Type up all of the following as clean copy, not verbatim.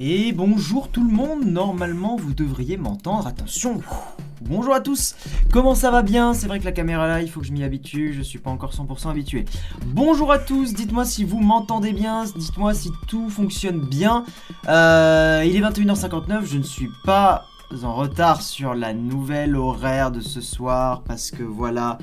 Et bonjour tout le monde, normalement vous devriez m'entendre, attention. Bonjour à tous, comment ça va bien? C'est vrai que la caméra là, il faut que je m'y habitue, je suis pas encore 100% habitué. Bonjour à tous, dites-moi si vous m'entendez bien, dites-moi si tout fonctionne bien. Il est 21h59, je ne suis pas en retard sur la nouvelle horaire de ce soir parce que voilà,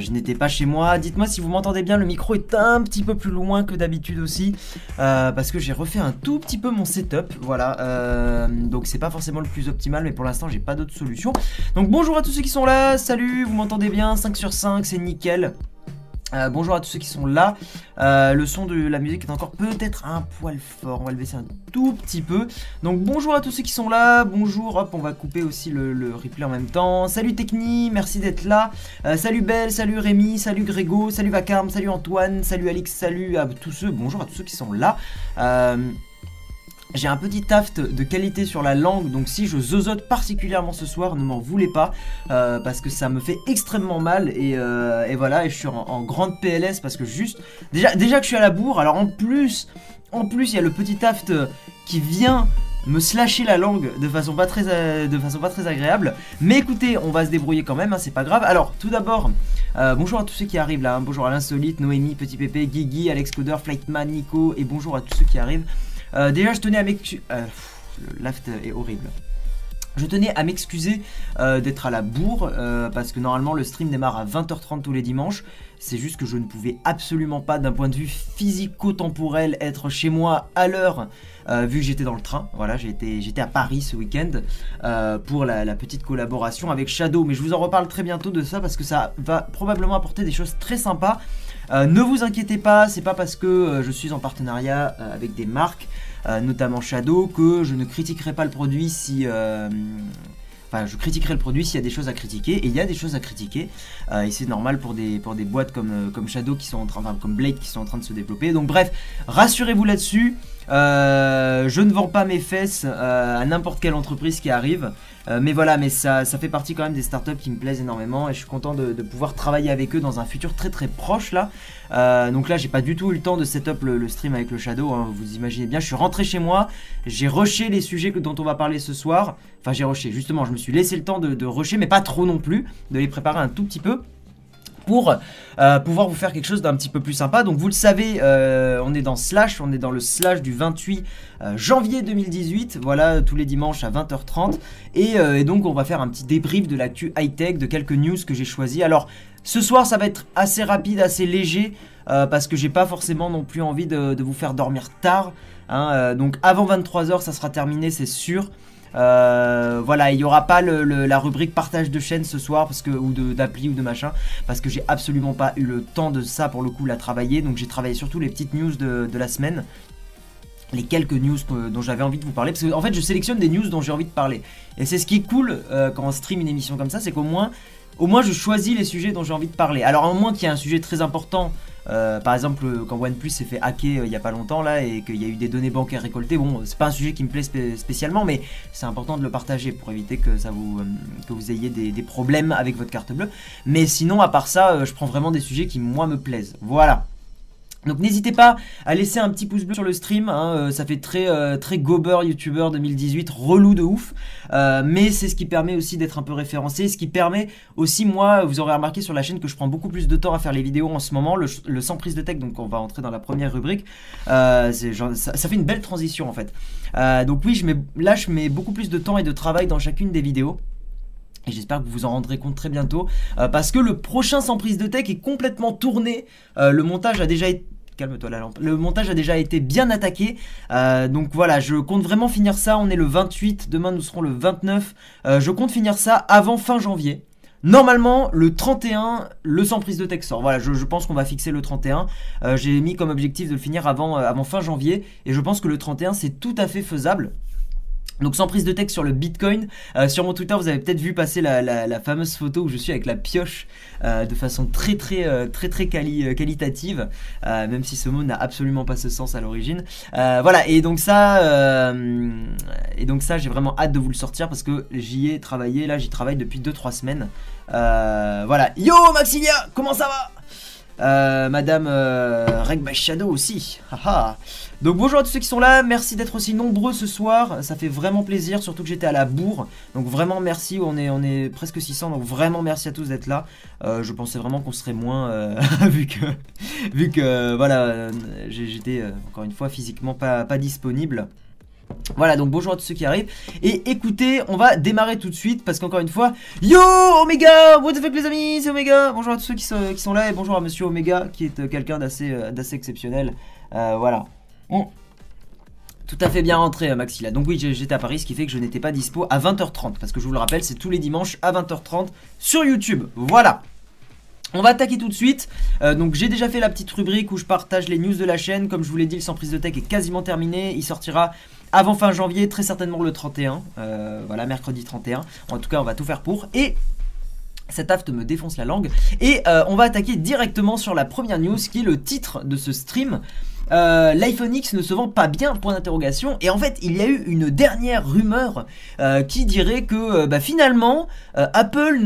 je n'étais pas chez moi. Dites-moi si vous m'entendez bien, le micro est un petit peu plus loin que d'habitude aussi parce que j'ai refait un tout petit peu mon setup, voilà, donc c'est pas forcément le plus optimal mais pour l'instant j'ai pas d'autre solution. Donc bonjour à tous ceux qui sont là, salut, vous m'entendez bien, 5/5 c'est nickel. Bonjour à tous ceux qui sont là, le son de la musique est encore peut-être un poil fort, on va le baisser un tout petit peu. Donc bonjour à tous ceux qui sont là, bonjour, hop on va couper aussi le replay en même temps. Salut Techni, merci d'être là, salut Belle, salut Rémi, salut Grégo, salut Vacarme, salut Antoine, salut Alix, salut à tous ceux, bonjour à tous ceux qui sont là. J'ai un petit taft de qualité sur la langue, donc si je zozote particulièrement ce soir, ne m'en voulez pas, parce que ça me fait extrêmement mal, et voilà, et je suis en grande PLS, parce que juste, déjà que je suis à la bourre, alors en plus, il y a le petit taft qui vient me slasher la langue de façon pas très agréable. Mais écoutez, on va se débrouiller quand même, hein, c'est pas grave. Alors, tout d'abord, bonjour à tous ceux qui arrivent là, hein, bonjour à l'Insolite, Noémie, Petit Pépé, Guigui, Alex Coder, Flightman, Nico, et bonjour à tous ceux qui arrivent. Déjà je tenais à m'excuser, le laft est horrible. Je tenais à m'excuser d'être à la bourre parce que normalement le stream démarre à 20h30 tous les dimanches. C'est juste que je ne pouvais absolument pas d'un point de vue physico-temporel être chez moi à l'heure vu que j'étais dans le train. Voilà, j'étais à Paris ce week-end pour la petite collaboration avec Shadow. Mais je vous en reparle très bientôt de ça parce que ça va probablement apporter des choses très sympas. Ne vous inquiétez pas, c'est pas parce que je suis en partenariat avec des marques, notamment Shadow, que je ne critiquerai pas le produit si... Enfin, je critiquerai le produit s'il y a des choses à critiquer, et il y a des choses à critiquer, et c'est normal pour des boîtes comme Shadow qui sont en train, enfin, comme Blade qui sont en train de se développer. Donc bref, rassurez-vous là-dessus, je ne vends pas mes fesses à n'importe quelle entreprise qui arrive, mais voilà, mais ça fait partie quand même des startups qui me plaisent énormément, et je suis content de pouvoir travailler avec eux dans un futur très très proche là. Donc là j'ai pas du tout eu le temps de setup le stream avec le Shadow, hein, vous imaginez bien, je suis rentré chez moi, j'ai rushé les sujets dont on va parler ce soir, enfin j'ai rushé, justement je me suis laissé le temps de rusher mais pas trop non plus, de les préparer un tout petit peu pour pouvoir vous faire quelque chose d'un petit peu plus sympa. Donc vous le savez, on est dans Slash, on est dans le Slash du 28 janvier 2018, voilà, tous les dimanches à 20h30, et donc on va faire un petit débrief de l'actu high-tech, de quelques news que j'ai choisies. Alors ce soir ça va être assez rapide, assez léger, parce que j'ai pas forcément non plus envie de vous faire dormir tard, hein, donc avant 23h ça sera terminé, c'est sûr. Voilà, il n'y aura pas la rubrique partage de chaîne ce soir parce que, ou d'appli ou de machin, parce que j'ai absolument pas eu le temps de ça pour le coup la travailler. Donc j'ai travaillé surtout les petites news de la semaine, les quelques news dont j'avais envie de vous parler, parce que en fait je sélectionne des news dont j'ai envie de parler, et c'est ce qui est cool quand on stream une émission comme ça, c'est qu'au moins je choisis les sujets dont j'ai envie de parler. Alors à moins qu'il y ait un sujet très important, par exemple quand OnePlus s'est fait hacker il y a pas longtemps là, et qu'il y a eu des données bancaires récoltées, bon c'est pas un sujet qui me plaît spécialement, mais c'est important de le partager pour éviter que vous ayez des problèmes avec votre carte bleue. Mais sinon à part ça, je prends vraiment des sujets qui moi me plaisent, voilà. Donc n'hésitez pas à laisser un petit pouce bleu sur le stream, hein, ça fait très gober youtubeur 2018, relou de ouf, mais c'est ce qui permet aussi d'être un peu référencé, ce qui permet aussi, moi, vous aurez remarqué sur la chaîne que je prends beaucoup plus de temps à faire les vidéos en ce moment, le sans prise de tech, donc on va entrer dans la première rubrique, ça fait une belle transition en fait. Donc oui, je mets beaucoup plus de temps et de travail dans chacune des vidéos. Et j'espère que vous vous en rendrez compte très bientôt, parce que le prochain sans prise de tech est complètement tourné, le montage a déjà été... Calme-toi la lampe. Le montage a déjà été bien attaqué, donc voilà, je compte vraiment finir ça, on est le 28, demain nous serons le 29, je compte finir ça avant fin janvier. Normalement, le 31, le sans prise de tech sort. Voilà, je pense qu'on va fixer le 31. J'ai mis comme objectif de le finir avant fin janvier, et je pense que le 31 c'est tout à fait faisable. Donc sans prise de tech sur le Bitcoin, sur mon Twitter vous avez peut-être vu passer la fameuse photo où je suis avec la pioche, de façon très qualitative, même si ce mot n'a absolument pas ce sens à l'origine. Voilà, et donc ça j'ai vraiment hâte de vous le sortir parce que j'y travaille depuis 2-3 semaines. Voilà, yo Maxilia, comment ça va? Madame Regbash Shadow aussi. Haha. Donc bonjour à tous ceux qui sont là, merci d'être aussi nombreux ce soir, ça fait vraiment plaisir, surtout que j'étais à la bourre, donc vraiment merci, on est presque 600, donc vraiment merci à tous d'être là. Je pensais vraiment qu'on serait moins, vu que voilà, j'étais encore une fois physiquement pas disponible. Voilà, donc bonjour à tous ceux qui arrivent. Et écoutez, on va démarrer tout de suite parce qu'encore une fois, yo Omega, what the fuck les amis, c'est Omega. Bonjour à tous ceux qui sont là et bonjour à monsieur Omega qui est quelqu'un d'assez exceptionnel. Voilà. Tout à fait bien rentré Maxi là. Donc oui, j'étais à Paris, ce qui fait que je n'étais pas dispo à 20h30 parce que je vous le rappelle, c'est tous les dimanches à 20h30 sur YouTube. Voilà. On va attaquer tout de suite, donc j'ai déjà fait la petite rubrique où je partage les news de la chaîne. Comme je vous l'ai dit, le sans prise de tech est quasiment terminé, il sortira avant fin janvier, très certainement le 31, voilà, mercredi 31, en tout cas on va tout faire pour, et cette aft me défonce la langue, et on va attaquer directement sur la première news qui est le titre de ce stream. L'iPhone X ne se vend pas bien, point d'interrogation. Et en fait il y a eu une dernière rumeur qui dirait que finalement Apple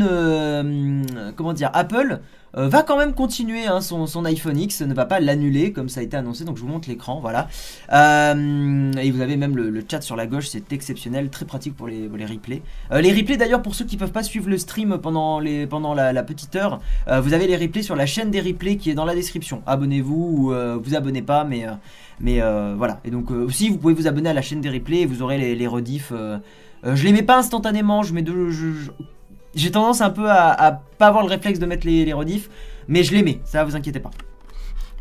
va quand même continuer hein, son iPhone X ne va pas l'annuler comme ça a été annoncé. Donc je vous montre l'écran, voilà, et vous avez même le chat sur la gauche, c'est exceptionnel, très pratique pour les replays. Les replays d'ailleurs pour ceux qui peuvent pas suivre le stream pendant la petite heure, vous avez les replays sur la chaîne des replays qui est dans la description. Abonnez-vous ou vous abonnez pas, mais voilà. Et donc aussi vous pouvez vous abonner à la chaîne des replays et vous aurez les rediffs. Je les mets pas instantanément, je mets j'ai tendance un peu à pas avoir le réflexe de mettre les rediffs, mais je les mets, ça vous inquiétez pas.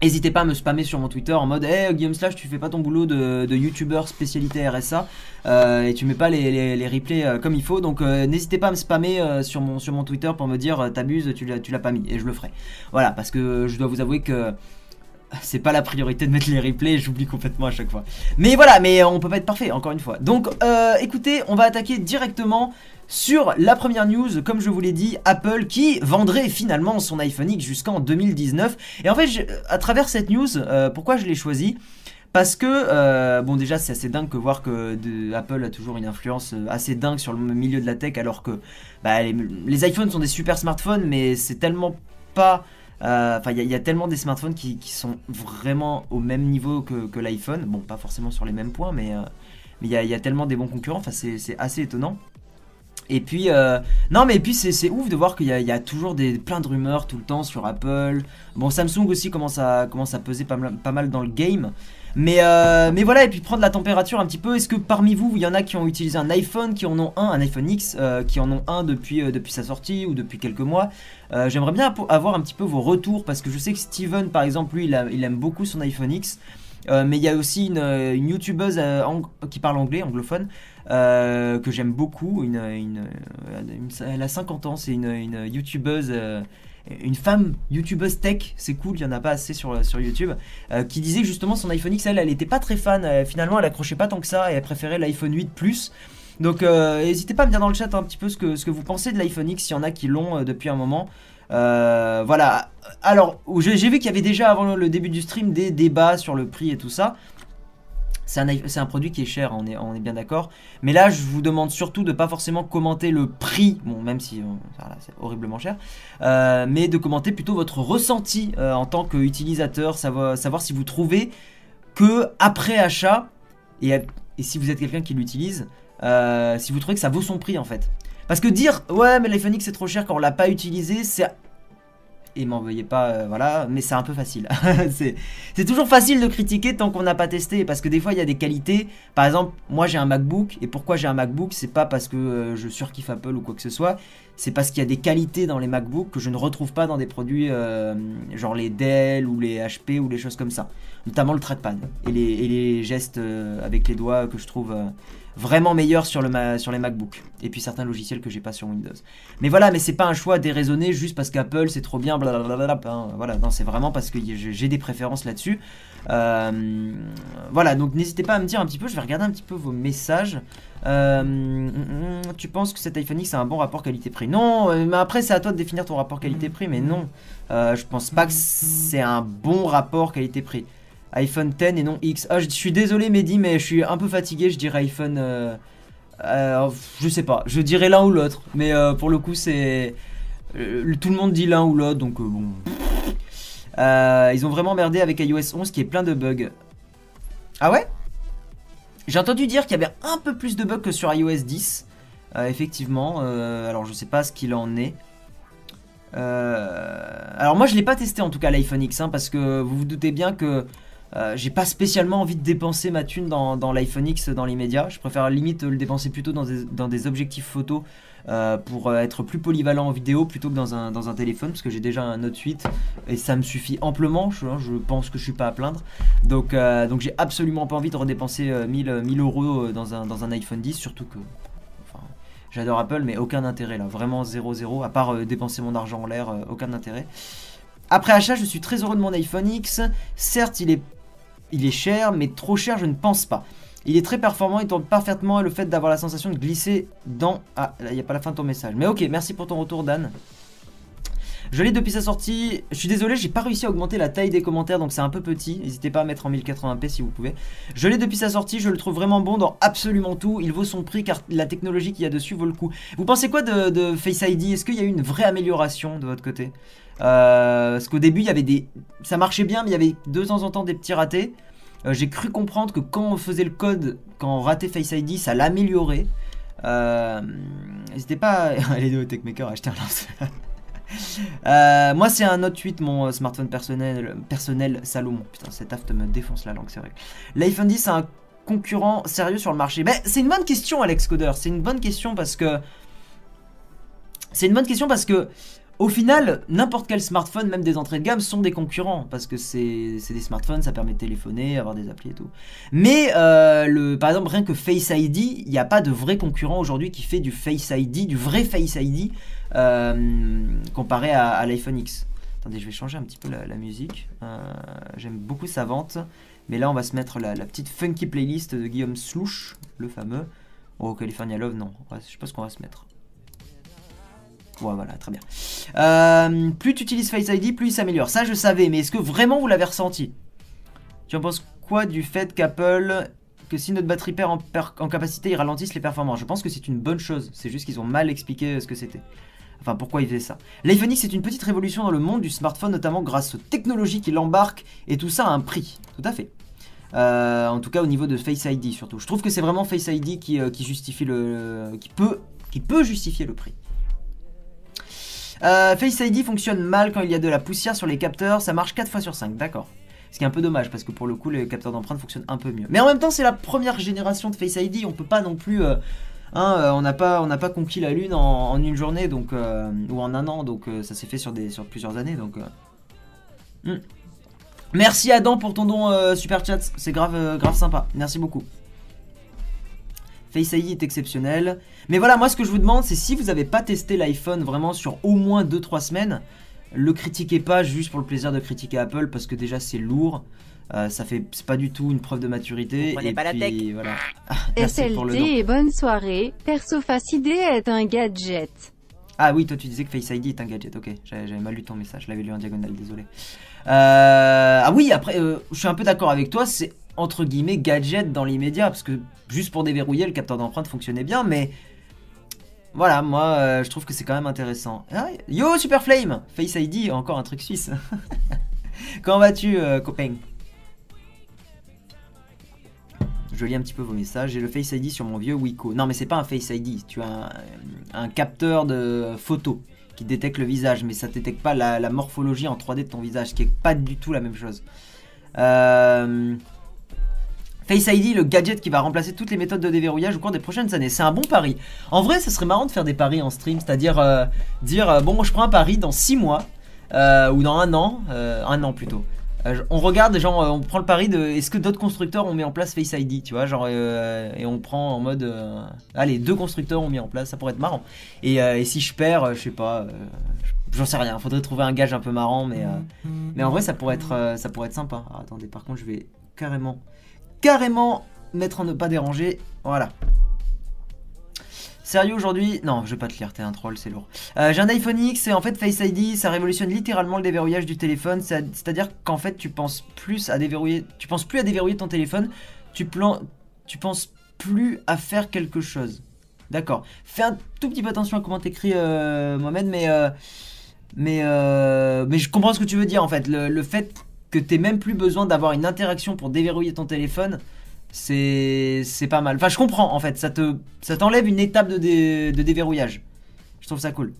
N'hésitez pas à me spammer sur mon Twitter en mode hey, Guillaume Slash, tu fais pas ton boulot de youtubeur spécialité RSA et tu mets pas les replays comme il faut. Donc n'hésitez pas à me spammer sur mon Twitter pour me dire t'abuses, tu l'as pas mis, et je le ferai. Voilà, parce que je dois vous avouer que c'est pas la priorité de mettre les replays, j'oublie complètement à chaque fois. Mais voilà, mais on peut pas être parfait, encore une fois. Donc écoutez, on va attaquer directement sur la première news. Comme je vous l'ai dit, Apple qui vendrait finalement son iPhone X jusqu'en 2019. Et en fait, à travers cette news, pourquoi je l'ai choisi ? Parce que, bon déjà c'est assez dingue de voir que Apple a toujours une influence assez dingue sur le milieu de la tech. Alors que bah, les iPhones sont des super smartphones, mais c'est tellement pas... Enfin, il y a tellement des smartphones qui sont vraiment au même niveau que l'iPhone. Bon, pas forcément sur les mêmes points, mais il y a tellement des bons concurrents. Enfin, c'est assez étonnant. Et puis, non, mais et puis c'est ouf de voir qu'il y a toujours plein de rumeurs tout le temps sur Apple. Bon, Samsung aussi commence à peser pas mal dans le game. Mais voilà, et puis prendre la température un petit peu. Est-ce que parmi vous, il y en a qui ont utilisé un iPhone, qui en ont un iPhone X, qui en ont un depuis sa sortie ou depuis quelques mois? J'aimerais bien avoir un petit peu vos retours, parce que je sais que Steven, par exemple, lui, il aime beaucoup son iPhone X. Mais il y a aussi une youtubeuse qui parle anglais, anglophone, que j'aime beaucoup. Elle a 50 ans, c'est une youtubeuse... Une femme youtubeuse tech, c'est cool, il y en a pas assez sur YouTube, qui disait que justement son iPhone X, elle était pas très fan, finalement elle accrochait pas tant que ça et elle préférait l'iPhone 8 Plus. Donc n'hésitez pas à me dire dans le chat un petit peu ce que vous pensez de l'iPhone X, s'il y en a qui l'ont depuis un moment. Voilà, alors j'ai vu qu'il y avait déjà avant le début du stream des débats sur le prix et tout ça. C'est un produit qui est cher, on est bien d'accord. Mais là, je vous demande surtout de pas forcément commenter le prix, bon, même si voilà, c'est horriblement cher, mais de commenter plutôt votre ressenti en tant qu'utilisateur, savoir si vous trouvez que après achat, et si vous êtes quelqu'un qui l'utilise, si vous trouvez que ça vaut son prix en fait. Parce que dire ouais mais l'iPhone X c'est trop cher quand on l'a pas utilisé, c'est... Et m'en veuillez pas, voilà, mais c'est un peu facile. c'est toujours facile de critiquer tant qu'on n'a pas testé, parce que des fois il y a des qualités. Par exemple, moi j'ai un MacBook, et pourquoi j'ai un MacBook, c'est pas parce que je surkiffe Apple ou quoi que ce soit, c'est parce qu'il y a des qualités dans les MacBooks que je ne retrouve pas dans des produits genre les Dell ou les HP ou les choses comme ça, notamment le trackpad et les gestes avec les doigts que je trouve vraiment meilleurs sur les MacBooks, et puis certains logiciels que j'ai pas sur Windows. Mais voilà, mais c'est pas un choix déraisonné juste parce qu'Apple c'est trop bien, blablabla, hein, voilà, non, c'est vraiment parce que j'ai des préférences là-dessus. Voilà, donc n'hésitez pas à me dire un petit peu, je vais regarder un petit peu vos messages. Tu penses que cet iPhone X a un bon rapport qualité-prix? Non, mais après c'est à toi de définir ton rapport qualité-prix, mais non, je pense pas que c'est un bon rapport qualité-prix. iPhone X et non X. Ah, je suis désolé Mehdi, mais je suis un peu fatigué, je dirais iPhone... je sais pas, je dirais l'un ou l'autre, mais pour le coup c'est... tout le monde dit l'un ou l'autre, donc bon... Ils ont vraiment merdé avec iOS 11 qui est plein de bugs. Ah ouais? J'ai entendu dire qu'il y avait un peu plus de bugs que sur iOS 10. Effectivement. Alors je sais pas ce qu'il en est. Alors moi je l'ai pas testé en tout cas l'iPhone X hein, parce que vous vous doutez bien que j'ai pas spécialement envie de dépenser ma thune dans l'iPhone X dans l'immédiat. Je préfère limite le dépenser plutôt dans des objectifs photos pour être plus polyvalent en vidéo plutôt que dans un téléphone, parce que j'ai déjà un Note 8 et ça me suffit amplement. Je pense que je suis pas à plaindre. Donc j'ai absolument pas envie de redépenser 1000 euros dans un iPhone X, surtout que enfin, j'adore Apple mais aucun intérêt là, vraiment 0 à part dépenser mon argent en l'air, aucun intérêt. Après achat, je suis très heureux de mon iPhone X. Certes, il est cher, mais trop cher, je ne pense pas. Il est très performant, il tourne parfaitement, et le fait d'avoir la sensation de glisser dans... Ah, là, il n'y a pas la fin de ton message. Mais ok, merci pour ton retour, Dan. Je l'ai depuis sa sortie. Je suis désolé, j'ai pas réussi à augmenter la taille des commentaires, donc c'est un peu petit. N'hésitez pas à mettre en 1080p si vous pouvez. Je l'ai depuis sa sortie, je le trouve vraiment bon dans absolument tout. Il vaut son prix car la technologie qu'il y a dessus vaut le coup. Vous pensez quoi de Face ID? Est-ce qu'il y a eu une vraie amélioration de votre côté? Parce qu'au début, il y avait ça marchait bien, mais il y avait de temps en temps des petits ratés. J'ai cru comprendre que quand on faisait le code, quand on ratait Face ID, ça l'améliorait. N'hésitez pas à aller au Techmaker, acheter un lance. Moi, c'est un Note 8, mon smartphone personnel Salomon. Putain, cet aft me défonce la langue, c'est vrai. L'iPhone X, c'est un concurrent sérieux sur le marché. Ben, c'est une bonne question, Alex Coder. C'est une bonne question parce que... Au final, n'importe quel smartphone, même des entrées de gamme, sont des concurrents. Parce que c'est des smartphones, ça permet de téléphoner, avoir des applis et tout. Mais par exemple, rien que Face ID, il n'y a pas de vrai concurrent aujourd'hui qui fait du Face ID, du vrai Face ID, comparé à l'iPhone X. Attendez, je vais changer un petit peu la musique. J'aime beaucoup sa vente. Mais là, on va se mettre la petite funky playlist de Guillaume Slouch, le fameux. Oh, California Love, non. Ouais, je sais pas ce qu'on va se mettre. Ouais, voilà, très bien. Plus tu utilises Face ID, plus il s'améliore. Ça, je savais, mais est-ce que vraiment vous l'avez ressenti? Tu en penses quoi du fait qu'Apple, que si notre batterie perd en capacité, ils ralentissent les performances? Je pense que c'est une bonne chose. C'est juste qu'ils ont mal expliqué ce que c'était. Enfin, pourquoi ils faisaient ça. L'iPhone X, c'est une petite révolution dans le monde du smartphone, notamment grâce aux technologies qui l'embarquent, et tout ça à un prix. Tout à fait. En tout cas, au niveau de Face ID, surtout. Je trouve que c'est vraiment Face ID qui justifie qui peut justifier le prix. Face ID fonctionne mal quand il y a de la poussière sur les capteurs, ça marche 4 fois sur 5, d'accord. Ce qui est un peu dommage parce que pour le coup les capteurs d'empreintes fonctionnent un peu mieux. Mais en même temps c'est la première génération de Face ID, on peut pas non plus... on n'a pas conquis la lune en une journée donc, ou en un an, donc ça s'est fait sur plusieurs années. Donc, Merci Adam pour ton don super chat, c'est grave sympa, merci beaucoup. Face ID est exceptionnel. Mais voilà, moi ce que je vous demande, c'est si vous n'avez pas testé l'iPhone vraiment sur au moins 2-3 semaines, le critiquez pas juste pour le plaisir de critiquer Apple, parce que déjà c'est lourd, c'est pas du tout une preuve de maturité. Vous et pas puis, la tech. Voilà. Merci pour le don. Et bonne soirée, perso Face ID est un gadget. Ah oui, toi tu disais que Face ID est un gadget, ok, j'avais mal lu ton message, je l'avais lu en diagonale, désolé. Ah oui, après, je suis un peu d'accord avec toi, c'est... entre guillemets gadget dans l'immédiat, parce que juste pour déverrouiller le capteur d'empreinte fonctionnait bien, mais voilà, moi je trouve que c'est quand même intéressant. Ah, yo Superflame, Face ID, encore un truc suisse. Comment vas-tu copain? Je lis un petit peu vos messages. J'ai le Face ID sur mon vieux Wiko. Non mais c'est pas un Face ID, tu as un capteur de photo qui détecte le visage, mais ça détecte pas la morphologie en 3D de ton visage, ce qui est pas du tout la même chose. Face ID, le gadget qui va remplacer toutes les méthodes de déverrouillage au cours des prochaines années. C'est un bon pari. En vrai, ça serait marrant de faire des paris en stream, c'est-à-dire dire, bon, moi, je prends un pari dans 6 mois, ou dans un an plutôt. On regarde, genre, on prend le pari de, est-ce que d'autres constructeurs ont mis en place Face ID, tu vois, genre, et on prend en mode, allez, 2 constructeurs ont mis en place, ça pourrait être marrant. Et si je perds, je sais pas, j'en sais rien, faudrait trouver un gage un peu marrant, mais en vrai, ça pourrait être sympa. Ah, attendez, par contre, je vais carrément mettre en ne pas déranger, voilà. Sérieux aujourd'hui? Non, je vais pas te lire, t'es un troll, c'est lourd. J'ai un iPhone X et en fait Face ID, ça révolutionne littéralement le déverrouillage du téléphone, c'est-à-dire qu'en fait tu penses plus à déverrouiller ton téléphone, tu penses plus à faire quelque chose. D'accord. Fais un tout petit peu attention à comment t'écris Mohamed, mais Mais je comprends ce que tu veux dire en fait. Le fait que t'aies même plus besoin d'avoir une interaction pour déverrouiller ton téléphone, c'est pas mal. Enfin, je comprends en fait. Ça t'enlève une étape de déverrouillage. Je trouve ça cool.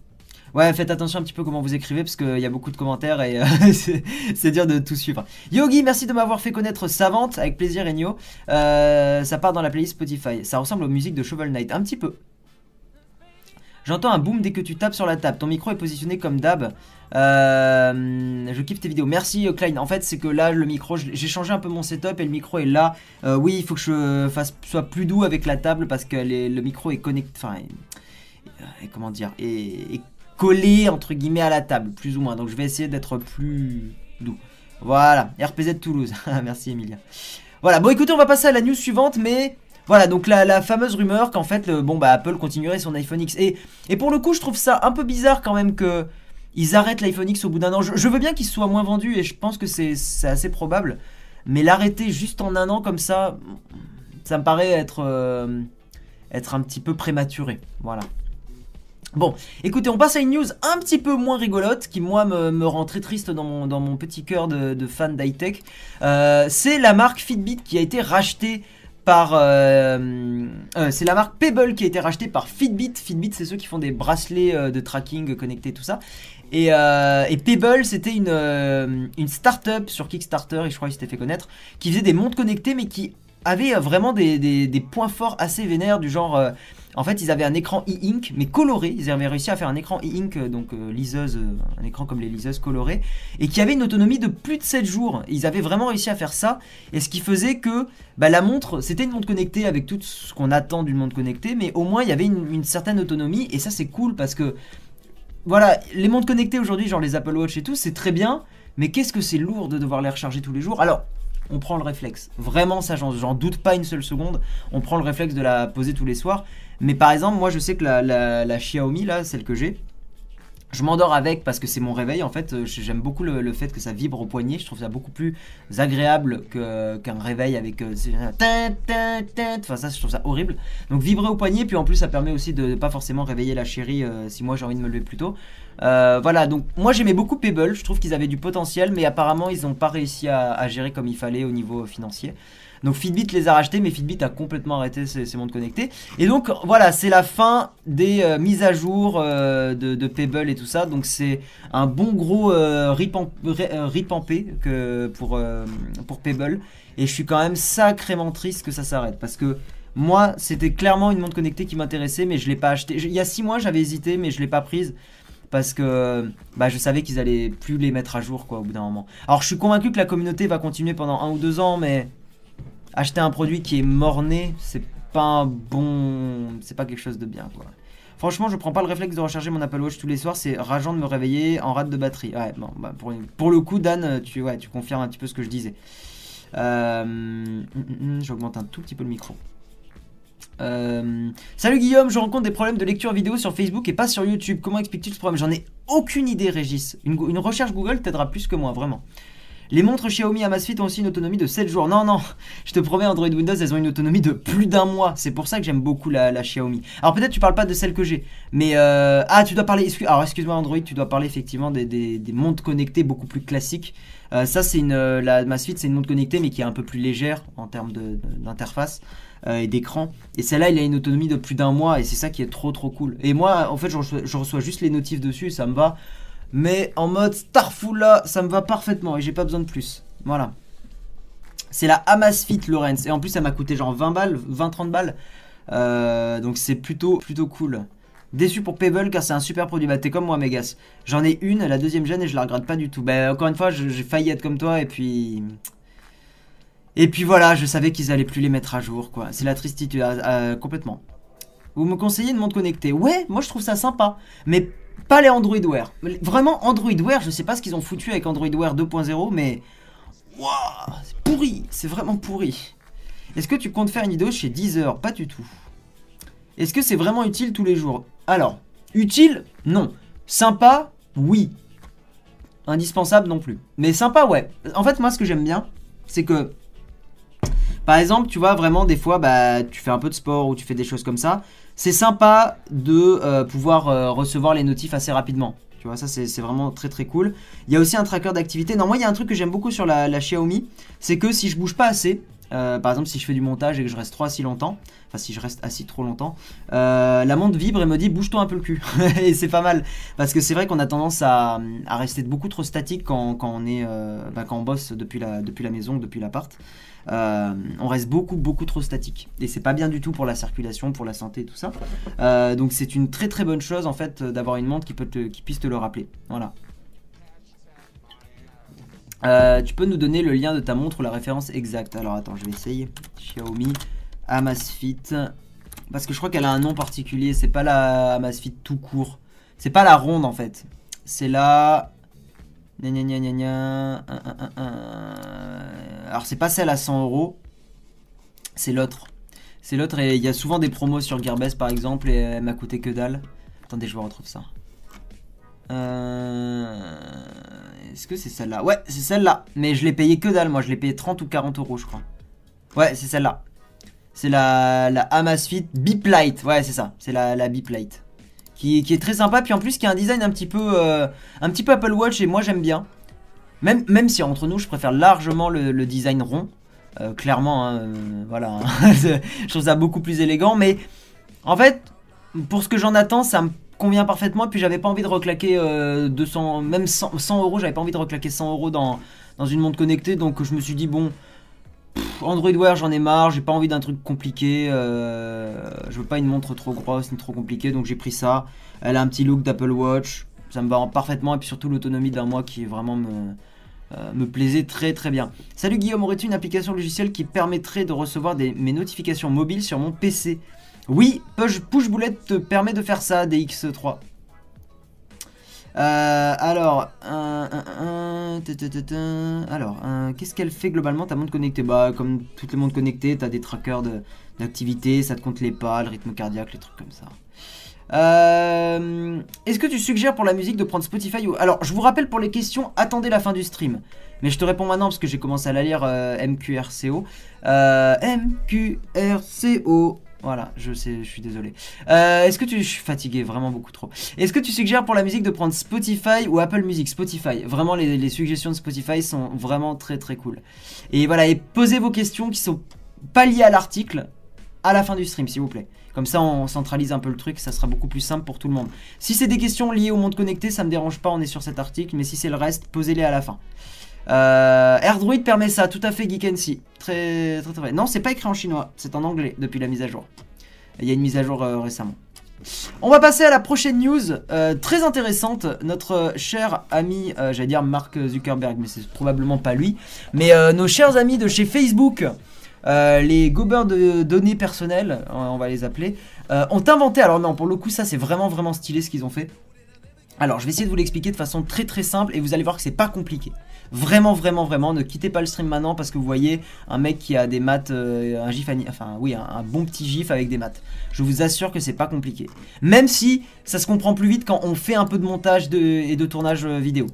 Ouais, faites attention un petit peu comment vous écrivez parce qu'il y a beaucoup de commentaires et c'est dur de tout suivre. Yogi, merci de m'avoir fait connaître Savante, avec plaisir Enyo. Ça part dans la playlist Spotify. Ça ressemble aux musiques de Shovel Knight, un petit peu. J'entends un boom dès que tu tapes sur la table. Ton micro est positionné comme d'hab. Je kiffe tes vidéos. Merci Klein. En fait, c'est que là, le micro, j'ai changé un peu mon setup et le micro est là. Oui, il faut que je sois plus doux avec la table parce que le micro est connecté. Enfin, comment dire, est collé entre guillemets à la table, plus ou moins. Donc, je vais essayer d'être plus doux. Voilà. RPZ Toulouse. Merci Emilia. Voilà. Bon, écoutez, on va passer à la news suivante, mais. Voilà, donc la fameuse rumeur qu'en fait, Apple continuerait son iPhone X. Et pour le coup, je trouve ça un peu bizarre quand même qu'ils arrêtent l'iPhone X au bout d'un an. Je veux bien qu'il soit moins vendu et je pense que c'est assez probable. Mais l'arrêter juste en un an comme ça, ça me paraît être un petit peu prématuré. Voilà. Bon, écoutez, on passe à une news un petit peu moins rigolote qui, moi, me rend très triste dans mon petit cœur de fan d'high-tech. C'est la marque Fitbit qui a été rachetée. C'est la marque Pebble qui a été rachetée par Fitbit. Fitbit, c'est ceux qui font des bracelets de tracking connectés, tout ça. Et Pebble, c'était une start-up sur Kickstarter, et je crois qu'il s'était fait connaître, qui faisait des montres connectées, mais qui avait vraiment des points forts assez vénères, du genre... en fait, ils avaient un écran e-ink, mais coloré. Ils avaient réussi à faire un écran e-ink, donc liseuse, un écran comme les liseuses colorées, et qui avait une autonomie de plus de 7 jours. Ils avaient vraiment réussi à faire ça, et ce qui faisait que la montre, c'était une montre connectée avec tout ce qu'on attend d'une montre connectée, mais au moins, il y avait une certaine autonomie, et ça, c'est cool, parce que, voilà, les montres connectées aujourd'hui, genre les Apple Watch et tout, c'est très bien, mais qu'est-ce que c'est lourd de devoir les recharger tous les jours. Alors... on prend le réflexe, vraiment ça j'en doute pas une seule seconde, on prend le réflexe de la poser tous les soirs, mais par exemple moi je sais que la Xiaomi là, celle que j'ai, je m'endors avec parce que c'est mon réveil en fait, j'aime beaucoup le fait que ça vibre au poignet, je trouve ça beaucoup plus agréable qu'un réveil avec... enfin ça je trouve ça horrible, donc vibrer au poignet, puis en plus ça permet aussi de pas forcément réveiller la chérie si moi j'ai envie de me lever plus tôt. Voilà, donc moi j'aimais beaucoup Pebble, je trouve qu'ils avaient du potentiel, mais apparemment ils n'ont pas réussi à gérer comme il fallait au niveau financier. Donc Fitbit les a rachetés, mais Fitbit a complètement arrêté ces montres connectées. Et donc voilà, c'est la fin des mises à jour de Pebble et tout ça. Donc c'est un bon gros ripampé pour Pebble. Et je suis quand même sacrément triste que ça s'arrête, parce que moi c'était clairement une montre connectée qui m'intéressait, mais je ne l'ai pas achetée. Il y a 6 mois j'avais hésité, mais je ne l'ai pas prise. Parce que je savais qu'ils allaient plus les mettre à jour quoi au bout d'un moment. Alors je suis convaincu que la communauté va continuer pendant 1 ou 2 ans, mais acheter un produit qui est mort-né, c'est pas c'est pas quelque chose de bien quoi. Franchement, je prends pas le réflexe de recharger mon Apple Watch tous les soirs, c'est rageant de me réveiller en rate de batterie. Ouais, bon, pour le coup Dan, tu confirmes un petit peu ce que je disais. J'augmente un tout petit peu le micro. Salut Guillaume, je rencontre des problèmes de lecture vidéo sur Facebook et pas sur YouTube. Comment expliques-tu ce problème? J'en ai aucune idée, Régis. Une recherche Google t'aidera plus que moi, vraiment. Les montres Xiaomi à Amazfit ont aussi une autonomie de 7 jours. Non, je te promets, Android Windows, elles ont une autonomie de plus d'un mois. C'est pour ça que j'aime beaucoup la Xiaomi. Alors peut-être tu parles pas de celle que j'ai, mais tu dois parler. Alors excuse-moi Android, tu dois parler effectivement des montres connectées beaucoup plus classiques. Ça c'est la Amazfit, c'est une montre connectée mais qui est un peu plus légère en termes d'interface. Et d'écran, et celle-là il a une autonomie de plus d'un mois et c'est ça qui est trop cool. Et moi en fait je reçois juste les notifs dessus, ça me va, mais en mode Starfoula ça me va parfaitement et j'ai pas besoin de plus. Voilà, c'est la Amazfit Lorenz et en plus ça m'a coûté genre 20-30 balles, donc c'est plutôt cool. Déçu pour Pebble car c'est un super produit. Bah t'es comme moi Megas, j'en ai une, la deuxième gêne et je la regrette pas du tout. Bah encore une fois j'ai failli être comme toi et puis voilà, je savais qu'ils allaient plus les mettre à jour, quoi. C'est la tristitude, complètement. Vous me conseillez une montre connectée? Ouais, moi je trouve ça sympa, mais pas les Android Wear. Vraiment, Android Wear, je sais pas ce qu'ils ont foutu avec Android Wear 2.0, mais... Waouh, c'est pourri, c'est vraiment pourri. Est-ce que tu comptes faire une vidéo chez Deezer? Pas du tout. Est-ce que c'est vraiment utile tous les jours? Alors, utile? Non. Sympa? Oui. Indispensable? Non plus. Mais sympa, ouais. En fait, moi ce que j'aime bien, c'est que... Par exemple, tu vois, vraiment, des fois, tu fais un peu de sport ou tu fais des choses comme ça. C'est sympa de pouvoir recevoir les notifs assez rapidement. tu vois, ça c'est vraiment très très cool. Il y a aussi un tracker d'activité. Non, moi il y a un truc que j'aime beaucoup sur la Xiaomi, c'est que si je bouge pas assez, par exemple si je fais du montage et que je reste trop assis longtemps, enfin si je reste assis trop longtemps, la montre vibre et me dit bouge-toi un peu le cul. Et c'est pas mal, parce que c'est vrai qu'on a tendance à rester beaucoup trop statique quand on bosse depuis la maison, depuis l'appart. On reste beaucoup trop statique et c'est pas bien du tout pour la circulation, pour la santé et tout ça, donc c'est une très très bonne chose en fait d'avoir une montre qui puisse te le rappeler. Voilà. Tu peux nous donner le lien de ta montre ou la référence exacte? Alors attends, je vais essayer. Xiaomi Amazfit, parce que je crois qu'elle a un nom particulier. C'est pas la Amazfit tout court, c'est pas la ronde en fait, c'est la... Alors c'est pas celle à 100 €, c'est l'autre. C'est l'autre, et il y a souvent des promos sur Gearbest par exemple, et elle m'a coûté que dalle. Attendez, je vous retrouve ça. Est-ce que c'est celle-là? Ouais, c'est celle-là. Mais je l'ai payé que dalle, moi je l'ai payé 30 ou 40 € je crois. Ouais, c'est celle-là. C'est la Amazfit Bip Lite. Ouais, c'est ça, c'est la Bip Lite. Qui est très sympa, puis en plus qui a un design un petit peu Apple Watch, et moi j'aime bien. Même si entre nous je préfère largement le design rond, clairement, hein, voilà, hein. Je trouve ça beaucoup plus élégant, mais en fait, pour ce que j'en attends, ça me convient parfaitement, et puis j'avais pas envie de reclaquer 200, même 100 €, j'avais pas envie de reclaquer 100 € dans une montre connectée, donc je me suis dit bon... Android Wear, j'en ai marre, j'ai pas envie d'un truc compliqué, je veux pas une montre trop grosse ni trop compliquée, donc j'ai pris ça. Elle a un petit look d'Apple Watch, ça me va parfaitement, et puis surtout l'autonomie d'un mois qui vraiment me plaisait très très bien. Salut Guillaume, aurais-tu une application logicielle qui permettrait de recevoir mes notifications mobiles sur mon PC? Oui, Pushbullet te permet de faire ça, DX3. Alors, qu'est-ce qu'elle fait globalement ta montre connectée? Bah, comme toutes les montres connectées, t'as des trackers d'activité, ça te compte les pas, le rythme cardiaque, les trucs comme ça. Est-ce que tu suggères pour la musique de prendre Spotify ou... Alors, je vous rappelle pour les questions, attendez la fin du stream. Mais je te réponds maintenant parce que j'ai commencé à la lire, MQRCO. MQRCO. Voilà, je suis désolé. Est-ce que je suis fatigué, vraiment beaucoup trop. Est-ce que tu suggères pour la musique de prendre Spotify ou Apple Music? Spotify, vraiment les suggestions de Spotify sont vraiment très très cool. Et voilà, et posez vos questions qui sont pas liées à l'article à la fin du stream, s'il vous plaît. Comme ça, on centralise un peu le truc, ça sera beaucoup plus simple pour tout le monde. Si c'est des questions liées au monde connecté, ça me dérange pas, on est sur cet article, mais si c'est le reste, posez-les à la fin. AirDroid permet ça, tout à fait Geekency. Très, très, très. Non, c'est pas écrit en chinois, c'est en anglais depuis la mise à jour. Il y a une mise à jour récemment. On va passer à la prochaine news, très intéressante. Notre cher ami, j'allais dire Mark Zuckerberg, mais c'est probablement pas lui. Mais nos chers amis de chez Facebook, les gobeurs de données personnelles, on va les appeler, ont inventé. Alors non, pour le coup, ça c'est vraiment vraiment stylé ce qu'ils ont fait. Alors je vais essayer de vous l'expliquer de façon très très simple, et vous allez voir que c'est pas compliqué. Vraiment vraiment vraiment, ne quittez pas le stream maintenant, parce que vous voyez un mec qui a des maths, un gif, enfin oui, un bon petit gif avec des maths. Je vous assure que c'est pas compliqué, même si ça se comprend plus vite quand on fait un peu de montage et de tournage vidéo.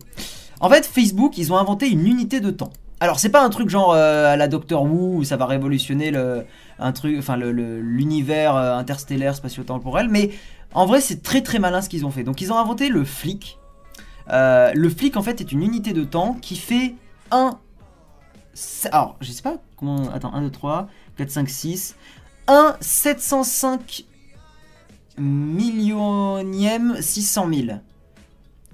En fait, Facebook, ils ont inventé une unité de temps. Alors c'est pas un truc genre à la Doctor Who où ça va révolutionner l'univers interstellaire spatio-temporel, mais en vrai c'est très très malin ce qu'ils ont fait. Donc ils ont inventé le flic. Le flic en fait est une unité de temps qui fait 1... Alors je sais pas comment... Attends, 1, 2, 3, 4, 5, 6... 1 705 millionième 600 000.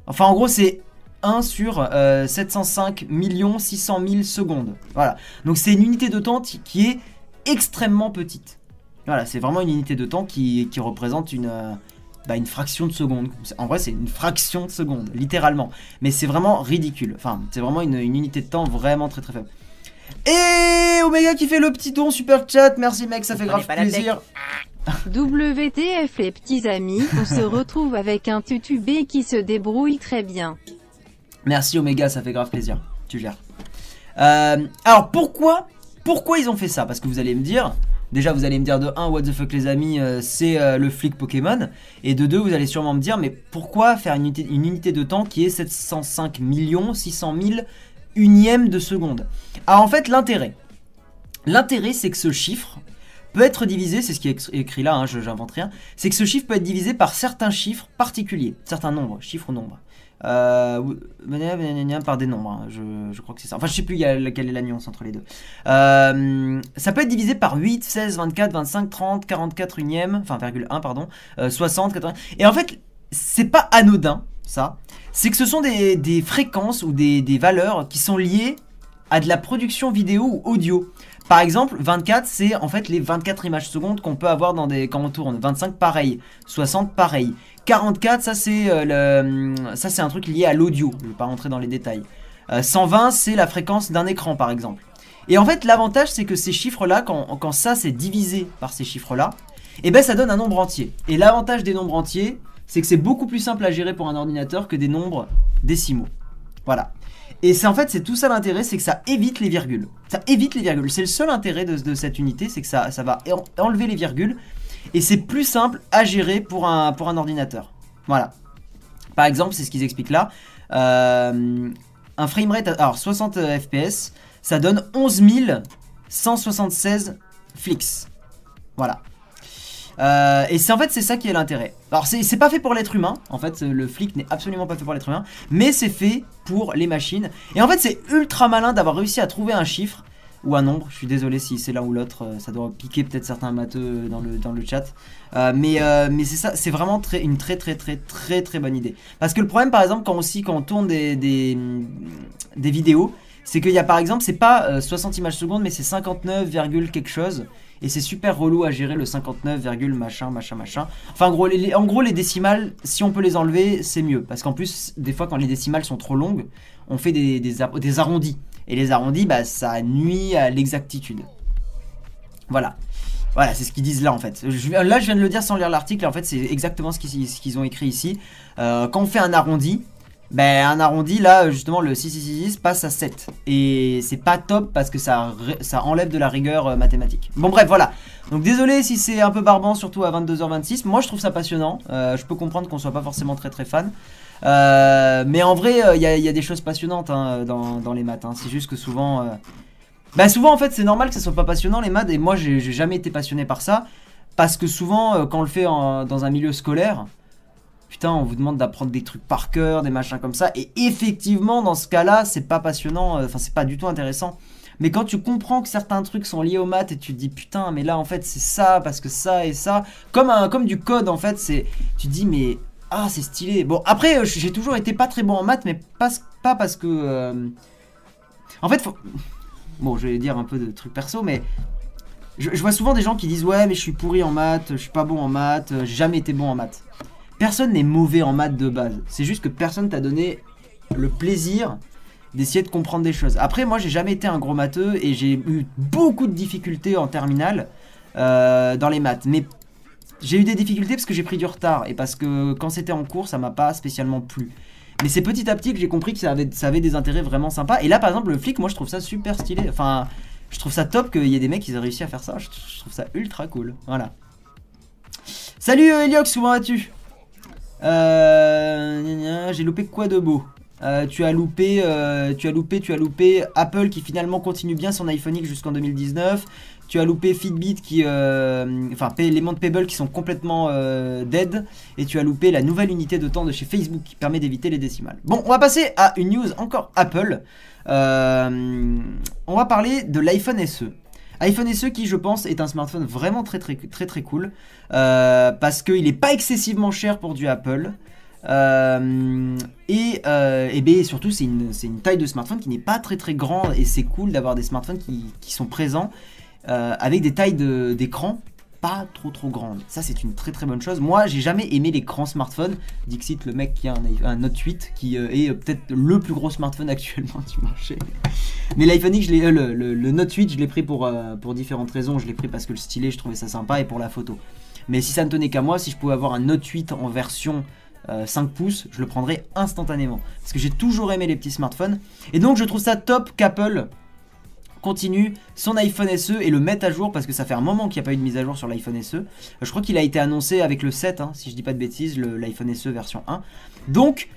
Enfin en gros c'est 1 sur 705 millions 600 000 secondes. Voilà, donc c'est une unité de temps qui est extrêmement petite. Voilà, c'est vraiment une unité de temps qui représente une fraction de seconde. En vrai, c'est une fraction de seconde, littéralement. Mais c'est vraiment ridicule. Enfin, c'est vraiment une unité de temps vraiment très très faible. Et Omega qui fait le petit don, super chat. Merci mec, ça fait grave plaisir. WTF les petits amis, on se retrouve avec un tutubé qui se débrouille très bien. Merci Omega, ça fait grave plaisir. Tu gères. Alors pourquoi ils ont fait ça? Parce que vous allez me dire... Déjà vous allez me dire de 1, what the fuck les amis, c'est le flic Pokémon. Et de 2, vous allez sûrement me dire, mais pourquoi faire une unité de temps qui est 705 millions 600 000 unième de seconde? Ah, en fait l'intérêt c'est que ce chiffre peut être divisé, c'est ce qui est écrit là, hein, j'invente rien. C'est que ce chiffre peut être divisé par certains chiffres particuliers, certains nombres, chiffres ou nombres. Par des nombres, hein. Je crois que c'est ça. Enfin, je sais plus quelle est la nuance entre les deux. Ça peut être divisé par 8, 16, 24, 25, 30, 44 unième, enfin, 1, pardon, 60, 80. Et en fait, c'est pas anodin, ça. C'est que ce sont des fréquences ou des valeurs qui sont liées à de la production vidéo ou audio. Par exemple, 24, c'est en fait les 24 images secondes qu'on peut avoir quand on tourne. 25, pareil. 60, pareil. 44, ça c'est un truc lié à l'audio. Je ne vais pas rentrer dans les détails. 120, c'est la fréquence d'un écran, par exemple. Et en fait, l'avantage, c'est que ces chiffres-là, quand ça c'est divisé par ces chiffres-là, eh ben, ça donne un nombre entier. Et l'avantage des nombres entiers, c'est que c'est beaucoup plus simple à gérer pour un ordinateur que des nombres décimaux. Voilà. Et c'est en fait, c'est tout ça l'intérêt, c'est que ça évite les virgules. Ça évite les virgules. C'est le seul intérêt de cette unité, c'est que ça va enlever les virgules. Et c'est plus simple à gérer pour un ordinateur. Voilà. Par exemple, c'est ce qu'ils expliquent là. Un framerate, alors 60 FPS, ça donne 11 176 flics. Voilà. Et c'est en fait c'est ça qui est l'intérêt. Alors c'est pas fait pour l'être humain. En fait le flic n'est absolument pas fait pour l'être humain, mais c'est fait pour les machines. Et en fait c'est ultra malin d'avoir réussi à trouver un chiffre ou un nombre. Je suis désolé si c'est l'un ou l'autre, ça doit piquer peut-être certains matheux dans le chat. Mais c'est ça, c'est vraiment une très très très très très bonne idée. Parce que le problème par exemple quand on tourne des vidéos, c'est qu'il y a par exemple c'est pas 60 images secondes mais c'est 59, quelque chose. Et c'est super relou à gérer le 59, machin. Enfin en gros les décimales, si on peut les enlever, c'est mieux. Parce qu'en plus, des fois quand les décimales sont trop longues, on fait des arrondis. Et les arrondis, bah ça nuit à l'exactitude. Voilà. Voilà, c'est ce qu'ils disent là en fait. Là je viens de le dire sans lire l'article, en fait c'est exactement ce qu'ils ont écrit ici. Quand on fait un arrondi, un arrondi là justement le 6 passe à 7. Et c'est pas top parce que ça enlève de la rigueur mathématique. Bon bref voilà. Donc désolé si c'est un peu barbant surtout à 22h26. Moi je trouve ça passionnant. Je peux comprendre qu'on soit pas forcément très très fan. Mais en vrai il y a des choses passionnantes hein, dans les maths hein. C'est juste que souvent souvent en fait c'est normal que ça soit pas passionnant les maths. Et moi j'ai jamais été passionné par ça. Parce que souvent quand on le fait dans un milieu scolaire, putain, on vous demande d'apprendre des trucs par cœur, des machins comme ça. Et effectivement, dans ce cas-là, c'est pas passionnant. Enfin, c'est pas du tout intéressant. Mais quand tu comprends que certains trucs sont liés aux maths et tu te dis, putain, mais là, en fait, c'est ça, parce que ça et ça. Comme du code, en fait, tu te dis, mais... Ah, c'est stylé. Bon, après, j'ai toujours été pas très bon en maths, mais pas parce que... En fait, faut... Bon, je vais dire un peu de trucs perso, mais... Je vois souvent des gens qui disent, ouais, mais je suis pourri en maths, je suis pas bon en maths, j'ai jamais été bon en maths. Personne n'est mauvais en maths de base. C'est juste que personne t'a donné le plaisir d'essayer de comprendre des choses. Après, moi, j'ai jamais été un gros matheux et j'ai eu beaucoup de difficultés en terminale dans les maths. Mais j'ai eu des difficultés parce que j'ai pris du retard et parce que quand c'était en cours, ça m'a pas spécialement plu. Mais c'est petit à petit que j'ai compris que ça avait des intérêts vraiment sympas. Et là, par exemple, le flic, moi, je trouve ça super stylé. Enfin, je trouve ça top qu'il y ait des mecs qui aient réussi à faire ça. Je trouve ça ultra cool. Voilà. Salut Eliox, comment vas-tu ? J'ai loupé quoi de beau? Tu as loupé Apple qui finalement continue bien son iPhone X jusqu'en 2019. Tu as loupé Fitbit les montres Pebble qui sont complètement dead. Et tu as loupé la nouvelle unité de temps de chez Facebook qui permet d'éviter les décimales. Bon, on va passer à une news encore Apple. On va parler de l'iPhone SE. iPhone SE qui je pense est un smartphone vraiment très très très très cool parce qu'il n'est pas excessivement cher pour du Apple et surtout c'est une taille de smartphone qui n'est pas très très grande et c'est cool d'avoir des smartphones qui sont présents avec des tailles d'écran pas trop grandes. Ça c'est une très très bonne chose. Moi j'ai jamais aimé les grands smartphones. Dixit, le mec qui a un Note 8 qui est peut-être le plus gros smartphone actuellement du marché. Mais l'iPhone X, le Note 8, je l'ai pris pour différentes raisons. Je l'ai pris parce que le stylet, je trouvais ça sympa et pour la photo. Mais si ça ne tenait qu'à moi, si je pouvais avoir un Note 8 en version 5 pouces, je le prendrais instantanément. Parce que j'ai toujours aimé les petits smartphones. Et donc, je trouve ça top qu'Apple continue son iPhone SE et le mette à jour. Parce que ça fait un moment qu'il n'y a pas eu de mise à jour sur l'iPhone SE. Je crois qu'il a été annoncé avec le 7, hein, si je dis pas de bêtises, l'iPhone SE version 1. Donc...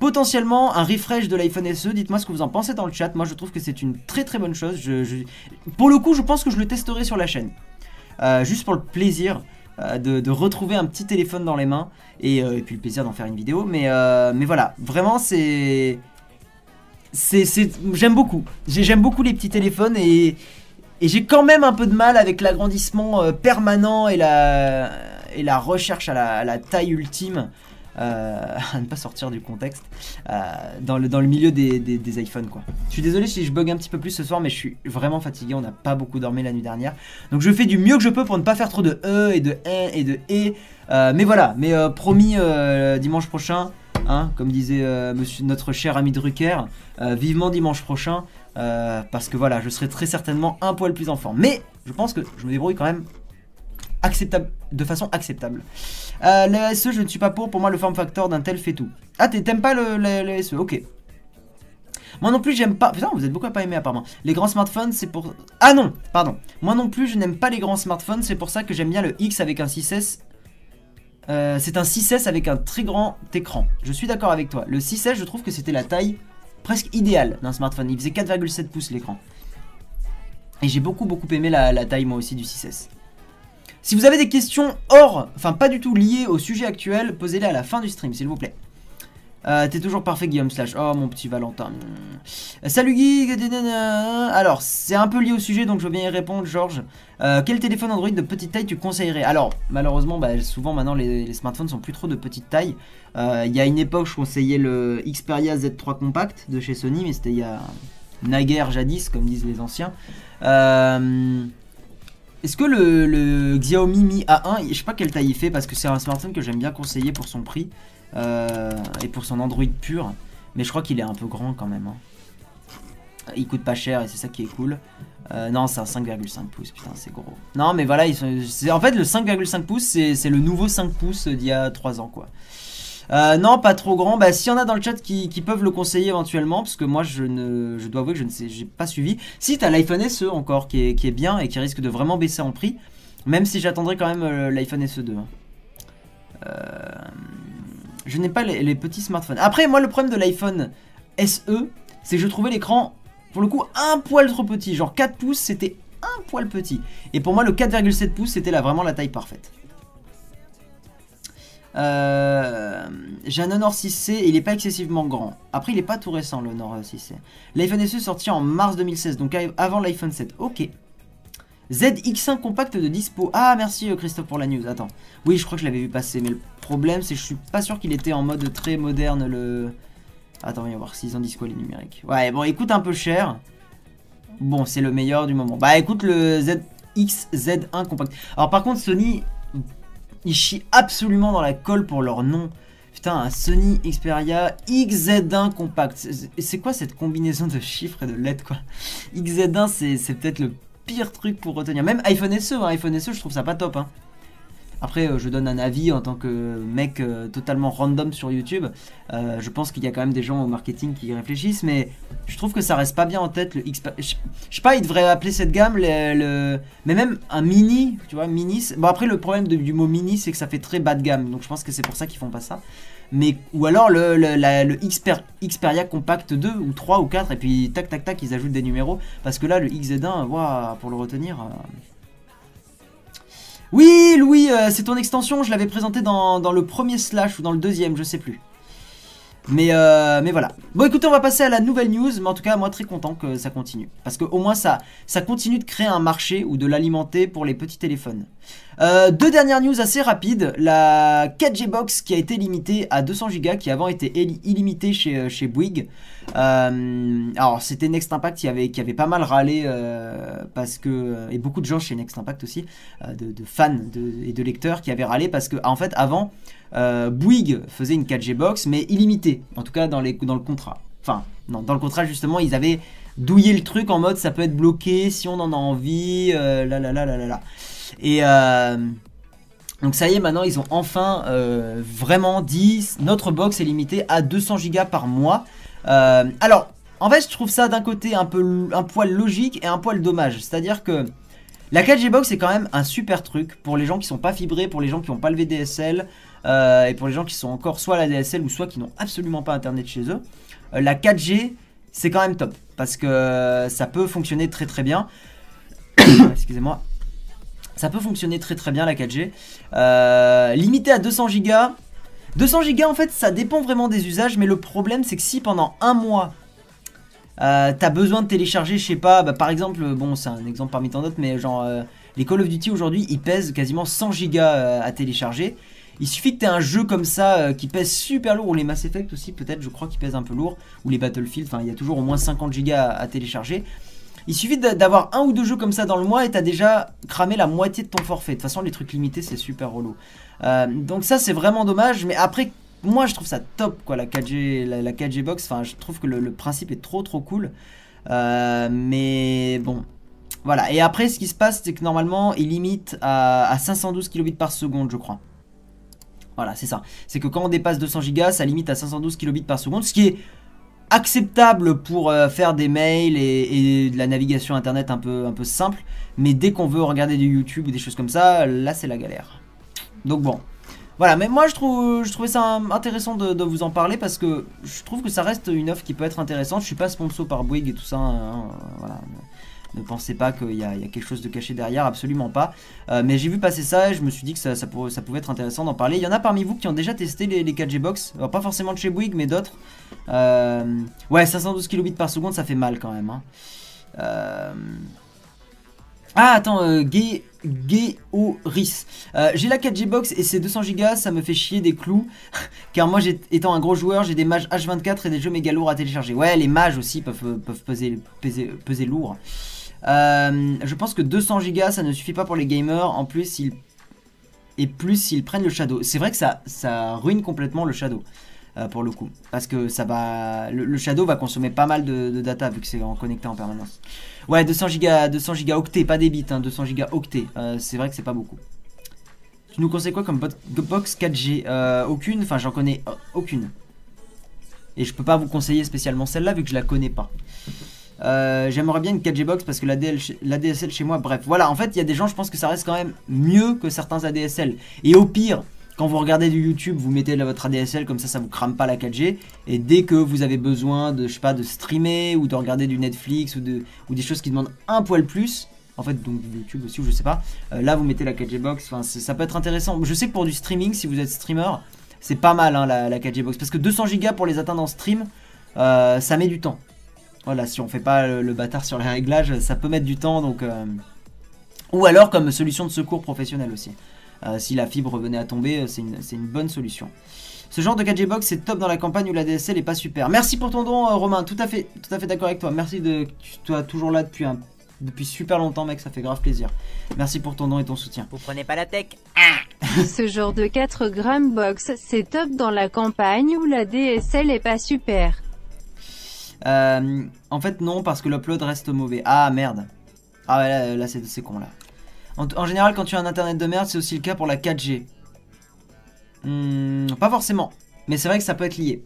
potentiellement un refresh de l'iPhone SE. Dites-moi ce que vous en pensez dans le chat. Moi je trouve que c'est une très très bonne chose. Pour le coup je pense que je le testerai sur la chaîne juste pour le plaisir de retrouver un petit téléphone dans les mains et puis le plaisir d'en faire une vidéo. Mais voilà, vraiment j'aime beaucoup. J'aime beaucoup les petits téléphones et j'ai quand même un peu de mal avec l'agrandissement permanent et la recherche à la taille ultime. À ne pas sortir du contexte dans le milieu des iPhones quoi. Je suis désolé si je bug un petit peu plus ce soir, mais je suis vraiment fatigué, on n'a pas beaucoup dormi la nuit dernière, donc je fais du mieux que je peux pour ne pas faire trop de E et de N et de E, mais voilà, mais promis, dimanche prochain, hein, comme disait notre cher ami Drucker, vivement dimanche prochain, parce que voilà, je serai très certainement un poil plus en forme, mais je pense que je me débrouille quand même acceptable, de façon acceptable. Le SE, je ne suis pas pour moi le form factor d'un tel fait tout. Ah, t'aimes pas le SE, ok. Moi non plus, j'aime pas... Putain, vous êtes beaucoup à pas aimer apparemment. Les grands smartphones, c'est pour... Ah non, pardon. Moi non plus, je n'aime pas les grands smartphones, c'est pour ça que j'aime bien le X avec un 6S. C'est un 6S avec un très grand écran. Je suis d'accord avec toi. Le 6S, je trouve que c'était la taille presque idéale d'un smartphone. Il faisait 4,7 pouces l'écran. Et j'ai beaucoup aimé la taille moi aussi du 6S. Si vous avez des questions pas du tout liées au sujet actuel, posez-les à la fin du stream, s'il vous plaît. T'es toujours parfait, Guillaume / oh, mon petit Valentin. Salut, Guy. Alors, c'est un peu lié au sujet, donc je veux bien y répondre, Georges. Quel téléphone Android de petite taille tu conseillerais? Alors, malheureusement, souvent, maintenant, les smartphones sont plus trop de petite taille. Il y a une époque, je conseillais le Xperia Z3 Compact de chez Sony, mais c'était il y a naguère jadis, comme disent les anciens. Est-ce que le Xiaomi Mi A1, je sais pas quelle taille il fait parce que c'est un smartphone que j'aime bien conseiller pour son prix et pour son Android pur. Mais je crois qu'il est un peu grand quand même. Hein. Il coûte pas cher et c'est ça qui est cool. Non, c'est un 5,5 pouces, putain c'est gros. Non mais voilà, en fait le 5,5 pouces c'est le nouveau 5 pouces d'il y a 3 ans quoi. Non, pas trop grand. S'il y en a dans le chat qui peuvent le conseiller éventuellement, parce que moi je dois avouer que j'ai pas suivi. Si t'as l'iPhone SE encore qui est bien et qui risque de vraiment baisser en prix, même si j'attendrai quand même l'iPhone SE 2. Je n'ai pas les petits smartphones. Après, moi le problème de l'iPhone SE, c'est que je trouvais l'écran pour le coup un poil trop petit. Genre 4 pouces, c'était un poil petit. Et pour moi, le 4,7 pouces, c'était vraiment la taille parfaite. J'ai un Honor 6C et il n'est pas excessivement grand. Après il n'est pas tout récent le Honor 6C. L'iPhone SE sorti en mars 2016, donc avant l'iPhone 7. Ok. ZX1 compact de dispo. Ah merci Christophe pour la news. Attends. Oui je crois que je l'avais vu passer, mais le problème c'est que je suis pas sûr qu'il était en mode très moderne le... Attends, on va voir 6 ans dispo les numériques. Ouais bon, il coûte un peu cher. Bon c'est le meilleur du moment. Écoute le ZX1 compact. Alors par contre Sony... Ils chient absolument dans la colle pour leur nom. Putain, un Sony Xperia XZ1 Compact. C'est quoi cette combinaison de chiffres et de lettres, quoi? XZ1, c'est peut-être le pire truc pour retenir. Même iPhone SE, hein, iPhone SE, je trouve ça pas top. Hein. Après, je donne un avis en tant que mec totalement random sur YouTube. Je pense qu'il y a quand même des gens au marketing qui réfléchissent, mais je trouve que ça reste pas bien en tête. Le Xperia. Je sais pas, ils devraient appeler cette gamme mais même un mini, tu vois, mini. Bon après le problème du mot mini, c'est que ça fait très bas de gamme, donc je pense que c'est pour ça qu'ils font pas ça. Mais ou alors le Xperia Compact 2 ou 3 ou 4 et puis tac ils ajoutent des numéros parce que là le XZ1, waouh, pour le retenir. Oui, Louis, c'est ton extension, je l'avais présenté dans le premier slash ou dans le deuxième, je sais plus. Mais voilà. Bon, écoutez, on va passer à la nouvelle news, mais en tout cas, moi, très content que ça continue. Parce qu'au moins, ça continue de créer un marché ou de l'alimenter pour les petits téléphones. Deux dernières news assez rapides. La 4G Box qui a été limitée à 200 Go, qui avant était illimitée chez Bouygues. Alors, c'était Next Impact qui avait pas mal râlé parce que... Et beaucoup de gens chez Next Impact aussi, de fans et de lecteurs qui avaient râlé parce que, en fait, avant... Bouygues faisait une 4G box mais illimitée, en tout cas dans le contrat. Enfin, non, dans le contrat justement, ils avaient douillé le truc en mode ça peut être bloqué si on en a envie, donc ça y est, maintenant ils ont enfin vraiment dit notre box est limitée à 200 Go par mois. Alors, en fait, je trouve ça d'un côté un poil logique et un poil dommage, c'est-à-dire que la 4G Box c'est quand même un super truc pour les gens qui sont pas fibrés, pour les gens qui n'ont pas le VDSL et pour les gens qui sont encore soit à la DSL ou soit qui n'ont absolument pas internet chez eux. La 4G c'est quand même top parce que ça peut fonctionner très bien. Excusez-moi. Ça peut fonctionner très très bien la 4G. Limité à 200 Go. 200 Go, en fait ça dépend vraiment des usages, mais le problème c'est que si pendant un mois t'as besoin de télécharger, je sais pas, bah, par exemple, bon c'est un exemple parmi tant d'autres, mais genre les Call of Duty aujourd'hui ils pèsent quasiment 100 Go à télécharger. Il suffit que t'aies un jeu comme ça qui pèse super lourd, ou les Mass Effect aussi peut-être, je crois qu'ils pèsent un peu lourd, ou les Battlefield, enfin il y a toujours au moins 50 Go à télécharger. Il suffit d'avoir un ou deux jeux comme ça dans le mois et t'as déjà cramé la moitié de ton forfait. De toute façon les trucs limités c'est super relou. Donc ça c'est vraiment dommage, mais après moi je trouve ça top quoi, la 4G, la 4G box, enfin je trouve que le principe est trop cool. Mais bon voilà, et après ce qui se passe c'est que normalement il limite à 512 kbps je crois. Voilà c'est ça, c'est que quand on dépasse 200 Go ça limite à 512 kbps, ce qui est acceptable pour faire des mails et de la navigation internet un peu simple, mais dès qu'on veut regarder du YouTube ou des choses comme ça, là c'est la galère. Donc bon, voilà, mais moi je trouvais ça intéressant de vous en parler parce que je trouve que ça reste une offre qui peut être intéressante. Je suis pas sponsor par Bouygues et tout ça, voilà. Ne pensez pas qu'il y a quelque chose de caché derrière, absolument pas. Mais j'ai vu passer ça et je me suis dit que ça pouvait être intéressant d'en parler. Il y en a parmi vous qui ont déjà testé les 4G box. Alors, pas forcément de chez Bouygues, mais d'autres. Ouais, 512 kbps, ça fait mal quand même. Hein. Ah, attends, Géoris. J'ai la 4G box et c'est 200 Go, ça me fait chier des clous. Car moi, étant un gros joueur, j'ai des mages H24 et des jeux méga lourds à télécharger. Ouais, les mages aussi peuvent peser lourd. Je pense que 200 Go ça ne suffit pas pour les gamers. En plus s'ils prennent le Shadow. C'est vrai que ça ruine complètement le Shadow pour le coup, parce que le Shadow va consommer pas mal de data vu que c'est en connecté en permanence. Ouais, 200 Go octets, pas des bits hein, 200 Go octets, c'est vrai que c'est pas beaucoup. Tu nous conseilles quoi comme box 4G? Aucune, enfin j'en connais aucune. Et je peux pas vous conseiller spécialement celle-là vu que je la connais pas. J'aimerais bien une 4G box parce que la DSL chez moi, bref, voilà, en fait il y a des gens, je pense que ça reste quand même mieux que certains ADSL, et au pire quand vous regardez du YouTube vous mettez votre ADSL, comme ça vous crame pas la 4G, et dès que vous avez besoin de, je sais pas, de streamer ou de regarder du Netflix ou des choses qui demandent un poil plus, en fait, donc du YouTube aussi ou je sais pas, là vous mettez la 4G box, enfin ça peut être intéressant. Je sais que pour du streaming, si vous êtes streamer, c'est pas mal hein, la 4G box, parce que 200 Go pour les atteindre en stream, ça met du temps. Voilà, si on fait pas le bâtard sur les réglages, ça peut mettre du temps, donc... Ou alors comme solution de secours professionnelle aussi. Si la fibre venait à tomber, c'est une bonne solution. Ce genre de 4G box, c'est top dans la campagne où la DSL est pas super. Merci pour ton don, Romain, tout à fait d'accord avec toi. Merci de... Toi, toujours là depuis super longtemps, mec, ça fait grave plaisir. Merci pour ton don et ton soutien. Vous prenez pas la tech. Ce genre de 4 Go box, c'est top dans la campagne où la DSL est pas super. En fait non, parce que l'upload reste mauvais. Ah merde. Ah ouais, là c'est con là. En général quand tu as un internet de merde, c'est aussi le cas pour la 4G. Pas forcément, mais c'est vrai que ça peut être lié.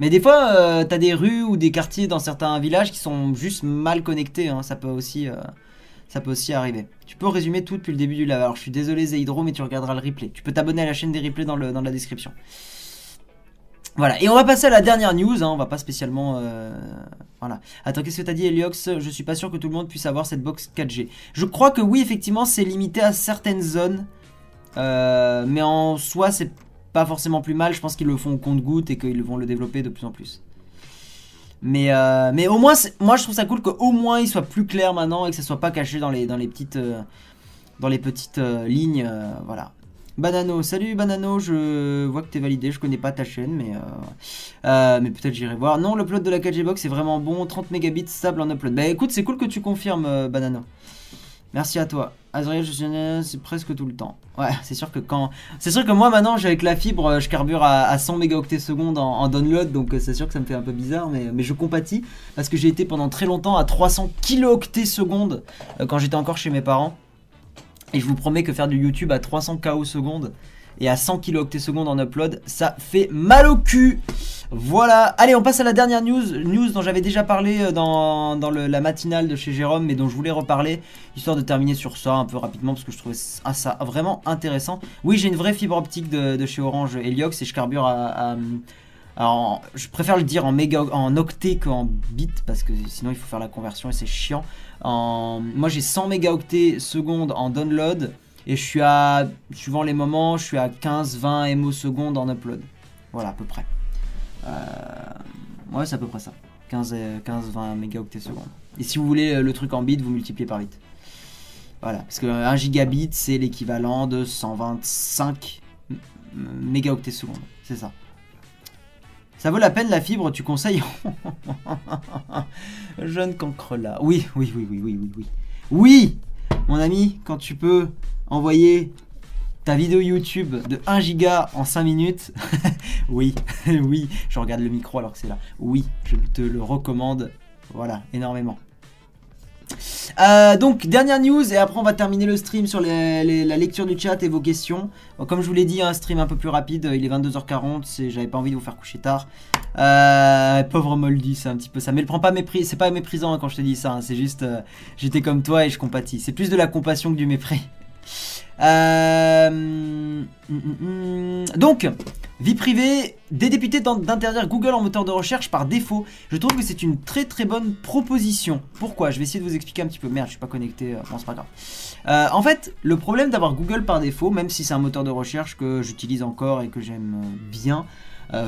Mais des fois t'as des rues ou des quartiers dans certains villages qui sont juste mal connectés hein. Ça peut aussi arriver. Tu peux résumer tout depuis le début du live. Alors je suis désolé Zéhydro, mais tu regarderas le replay. Tu peux t'abonner à la chaîne des replays dans la description. Voilà, et on va passer à la dernière news, hein. On va pas spécialement... Voilà. Attends, qu'est-ce que t'as dit, Eliox? Je suis pas sûr que tout le monde puisse avoir cette box 4G. Je crois que oui, effectivement, c'est limité à certaines zones. Mais en soi, c'est pas forcément plus mal. Je pense qu'ils le font au compte-gouttes et qu'ils vont le développer de plus en plus. Mais au moins, moi je trouve ça cool qu'au moins il soit plus clair maintenant et que ça soit pas caché dans les petites lignes. Voilà. Banano, salut Banano, je vois que t'es validé, je connais pas ta chaîne, mais peut-être j'irai voir. Non, l'upload de la 4G box est vraiment bon, 30 mégabits stable en upload. Bah écoute, c'est cool que tu confirmes, Banano. Merci à toi. Azriel, c'est presque tout le temps. Ouais, c'est sûr que moi maintenant, avec la fibre, je carbure à 100 mégaoctets secondes en download, donc c'est sûr que ça me fait un peu bizarre, mais je compatis, parce que j'ai été pendant très longtemps à 300 kilooctets secondes quand j'étais encore chez mes parents. Et je vous promets que faire du YouTube à 300 Ko secondes et à 100 kilooctets secondes en upload, ça fait mal au cul. Voilà, allez on passe à la dernière news dont j'avais déjà parlé dans la matinale de chez Jérôme, mais dont je voulais reparler, histoire de terminer sur ça un peu rapidement, parce que je trouvais ça vraiment intéressant. Oui, j'ai une vraie fibre optique de chez Orange Heliox et je carbure à Alors, je préfère le dire en, en octets qu'en bits, parce que sinon il faut faire la conversion et c'est chiant. Moi j'ai 100 mégaoctets secondes en download et je suis à, suivant les moments, je suis à 15-20 MO secondes en upload. Voilà, à peu près. Ouais, c'est à peu près ça. 15-20 mégaoctets secondes. Et si vous voulez le truc en bits, vous multipliez par 8. Voilà, parce que 1 gigabit c'est l'équivalent de 125 mégaoctets secondes. C'est ça. Ça vaut la peine la fibre, tu conseilles? Jeune cancre là. Oui. Oui, mon ami, quand tu peux envoyer ta vidéo YouTube de 1 giga en 5 minutes. Oui, oui, je regarde le micro alors que c'est là. Oui, je te le recommande. Voilà, énormément. Donc dernière news et après on va terminer le stream sur la lecture du chat et vos questions. Comme je vous l'ai dit, un stream un peu plus rapide, il est 22h40, j'avais pas envie de vous faire coucher tard. Pauvre Moldy, c'est un petit peu ça, mais c'est pas méprisant hein, quand je te dis ça, hein. C'est juste j'étais comme toi et je compatis, c'est plus de la compassion que du mépris. Donc, vie privée, des députés tentent d'interdire Google en moteur de recherche par défaut. Je trouve que c'est une très très bonne proposition. Pourquoi? Je vais essayer de vous expliquer un petit peu. Merde, je suis pas connecté. Bon, c'est pas grave. En fait, le problème d'avoir Google par défaut, même si c'est un moteur de recherche que j'utilise encore et que j'aime bien,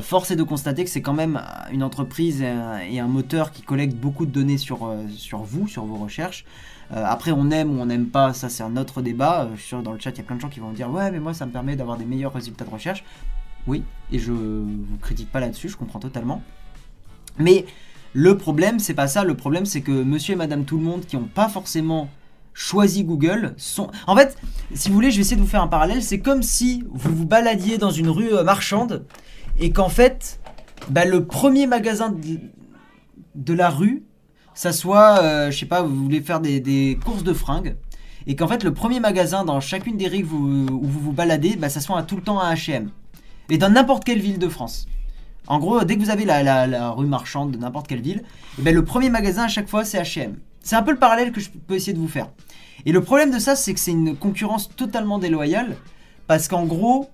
force est de constater que c'est quand même une entreprise et un moteur qui collecte beaucoup de données sur vos recherches. Après, on aime ou on n'aime pas, ça c'est un autre débat. Je suis sûr dans le chat, il y a plein de gens qui vont me dire « Ouais, mais moi, ça me permet d'avoir des meilleurs résultats de recherche. » Oui, et je vous critique pas là-dessus, je comprends totalement. Mais le problème, c'est pas ça. Le problème, c'est que monsieur et madame tout le monde qui n'ont pas forcément choisi Google sont... En fait, si vous voulez, je vais essayer de vous faire un parallèle. C'est comme si vous vous baladiez dans une rue marchande et qu'en fait, bah, le premier magasin de la rue... ça soit, je sais pas, vous voulez faire des courses de fringues, et qu'en fait le premier magasin dans chacune des rues où vous vous baladez, bah, ça soit tout le temps un H&M. Et dans n'importe quelle ville de France. En gros, dès que vous avez la rue marchande de n'importe quelle ville, et bah, le premier magasin à chaque fois c'est H&M. C'est un peu le parallèle que je peux essayer de vous faire. Et le problème de ça, c'est que c'est une concurrence totalement déloyale, parce qu'en gros...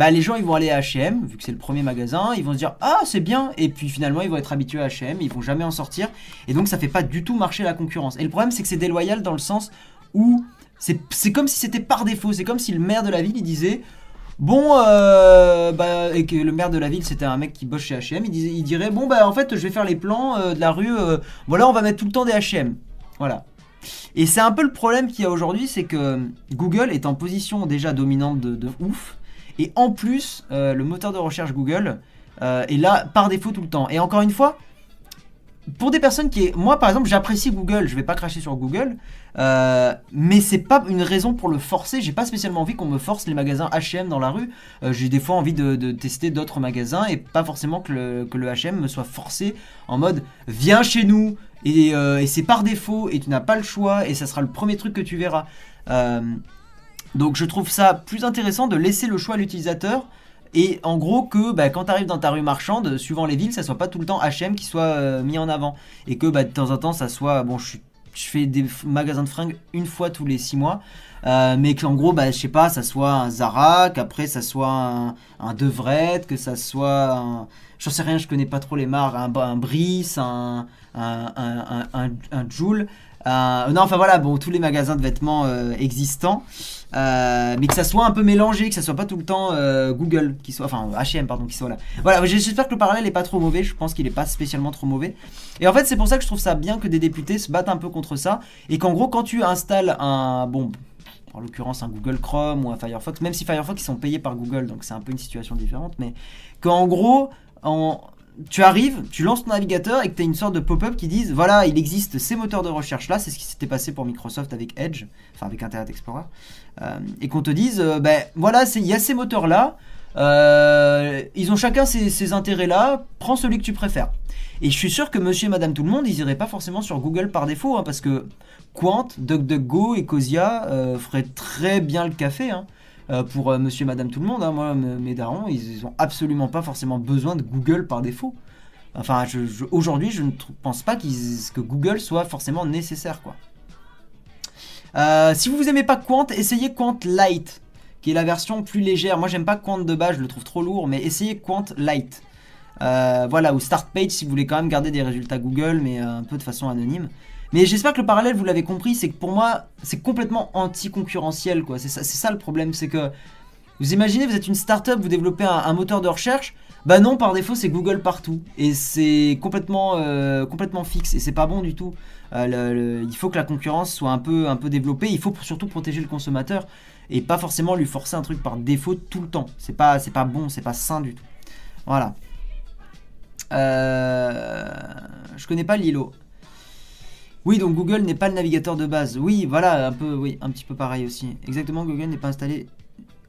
bah les gens ils vont aller à H&M, vu que c'est le premier magasin, ils vont se dire « Ah c'est bien !» et puis finalement ils vont être habitués à H&M, ils vont jamais en sortir, et donc ça fait pas du tout marcher la concurrence. Et le problème c'est que c'est déloyal dans le sens où c'est comme si c'était par défaut, c'est comme si le maire de la ville il disait « Bon, bah, et que le maire de la ville c'était un mec qui bosse chez H&M, il dirait « Bon bah en fait je vais faire les plans de la rue, voilà on va mettre tout le temps des H&M. » Voilà. Et c'est un peu le problème qu'il y a aujourd'hui, c'est que Google est en position déjà dominante de ouf. Et en plus, le moteur de recherche Google est là par défaut tout le temps. Et encore une fois, pour des personnes qui... Moi, par exemple, j'apprécie Google. Je vais pas cracher sur Google. Mais c'est pas une raison pour le forcer. J'ai pas spécialement envie qu'on me force les magasins H&M dans la rue. J'ai des fois envie de tester d'autres magasins et pas forcément que le H&M me soit forcé en mode « Viens chez nous !» et c'est par défaut et tu n'as pas le choix et ça sera le premier truc que tu verras. Donc je trouve ça plus intéressant de laisser le choix à l'utilisateur et en gros que bah, quand tu arrives dans ta rue marchande, suivant les villes, ça soit pas tout le temps H&M qui soit mis en avant et que bah, de temps en temps ça soit, bon je fais des magasins de fringues une fois tous les 6 mois mais qu'en gros bah, je sais pas, ça soit un Zara, qu'après ça soit un Devrette, que ça soit un... J'en sais rien, je connais pas trop les marques, un Brice, un Joule. Non, enfin voilà, bon, tous les magasins de vêtements existants, mais que ça soit un peu mélangé, que ça soit pas tout le temps Google, qui soit, enfin H&M pardon, qui soit là. Voilà, j'espère que le parallèle est pas trop mauvais, je pense qu'il est pas spécialement trop mauvais. Et en fait, c'est pour ça que je trouve ça bien que des députés se battent un peu contre ça, et qu'en gros, quand tu installes un, bon, en l'occurrence un Google Chrome ou un Firefox, même si Firefox ils sont payés par Google, donc c'est un peu une situation différente, mais qu'en gros, tu arrives, tu lances ton navigateur et que tu as une sorte de pop-up qui disent voilà, il existe ces moteurs de recherche là, c'est ce qui s'était passé pour Microsoft avec Edge, enfin avec Internet Explorer, et qu'on te dise ben voilà, il y a ces moteurs là, ils ont chacun ces intérêts là, prends celui que tu préfères. Et je suis sûr que monsieur et madame tout le monde, ils iraient pas forcément sur Google par défaut, hein, parce que Qwant, DuckDuckGo et Cosia feraient très bien le café, hein. Pour monsieur et madame tout le monde, hein, moi mes darons, ils ont absolument pas forcément besoin de Google par défaut. Enfin, aujourd'hui, je ne pense pas que Google soit forcément nécessaire, quoi. Si vous aimez pas Qwant, essayez Qwant Lite, qui est la version plus légère. Moi, j'aime pas Qwant de base, je le trouve trop lourd, mais essayez Qwant Lite. Voilà, ou Start Page si vous voulez quand même garder des résultats Google, mais un peu de façon anonyme. Mais j'espère que le parallèle, vous l'avez compris, c'est que pour moi, c'est complètement anti-concurrentiel, quoi. C'est ça le problème, c'est que vous imaginez, vous êtes une start-up, vous développez un moteur de recherche, bah non, par défaut, c'est Google partout. Et c'est complètement fixe, et c'est pas bon du tout. Il faut que la concurrence soit un peu développée, il faut surtout protéger le consommateur, et pas forcément lui forcer un truc par défaut tout le temps. C'est pas bon, c'est pas sain du tout. Voilà. Je connais pas l'îlot. Oui, donc Google n'est pas le navigateur de base. Oui, voilà, un petit peu pareil aussi. Exactement, Google n'est pas installé.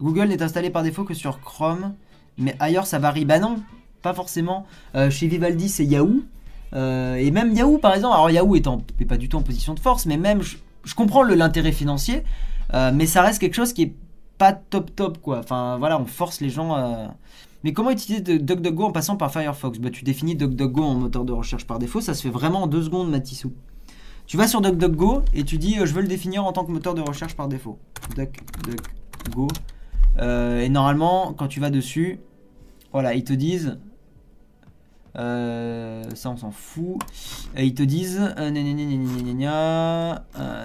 Google n'est installé par défaut que sur Chrome, mais ailleurs ça varie. Bah non, pas forcément. Chez Vivaldi, c'est Yahoo. Et même Yahoo, par exemple. Alors Yahoo n'est pas du tout en position de force, mais même, je comprends l'intérêt financier, mais ça reste quelque chose qui est pas top, quoi. Enfin, voilà, on force les gens... Mais comment utiliser DuckDuckGo en passant par Firefox? Bah tu définis DuckDuckGo en moteur de recherche par défaut, ça se fait vraiment en 2 secondes, Matissou. Tu vas sur DuckDuckGo et tu dis je veux le définir en tant que moteur de recherche par défaut. DuckDuckGo. Et normalement, quand tu vas dessus, voilà, ils te disent... ça on s'en fout. Et ils te disent...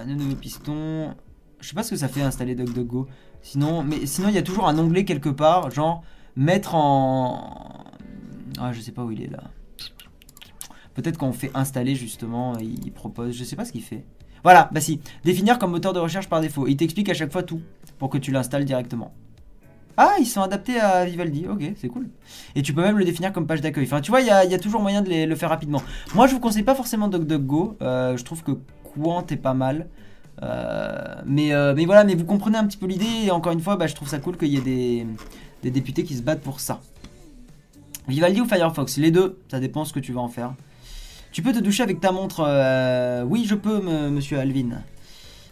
nouveau piston... Je sais pas ce que ça fait installer DuckDuckGo. Sinon, il y a toujours un onglet quelque part, genre... Mettre en... Ah, je sais pas où il est là. Peut-être quand on fait installer justement, il propose... Je sais pas ce qu'il fait. Voilà, bah si. Définir comme moteur de recherche par défaut. Il t'explique à chaque fois tout pour que tu l'installes directement. Ah, ils sont adaptés à Vivaldi. Ok, c'est cool. Et tu peux même le définir comme page d'accueil. Enfin, tu vois, il y a toujours moyen de le faire rapidement. Moi, je vous conseille pas forcément DuckDuckGo. Je trouve que Qwant est pas mal. Mais voilà, mais vous comprenez un petit peu l'idée. Et encore une fois, bah, je trouve ça cool qu'il y ait des députés qui se battent pour ça. Vivaldi ou Firefox? Les deux, ça dépend ce que tu vas en faire. Tu peux te doucher avec ta montre? Oui, je peux, monsieur Alvin.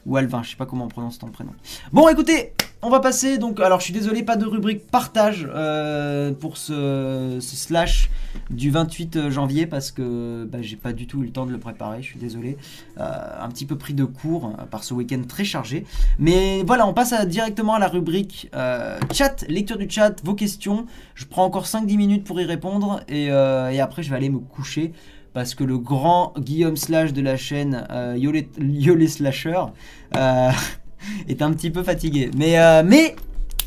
Ou Alvin, je sais pas comment on prononce ton prénom. Bon, écoutez, on va passer donc... Alors, je suis désolé, pas de rubrique partage pour ce slash du 28 janvier parce que bah, j'ai pas du tout eu le temps de le préparer, je suis désolé. Un petit peu pris de court par ce week-end très chargé. Mais voilà, on passe directement à la rubrique chat, lecture du chat, vos questions. Je prends encore 5-10 minutes pour y répondre et après je vais aller me coucher. Parce que le grand Guillaume Slash de la chaîne Yolé Slasher est un petit peu fatigué. Mais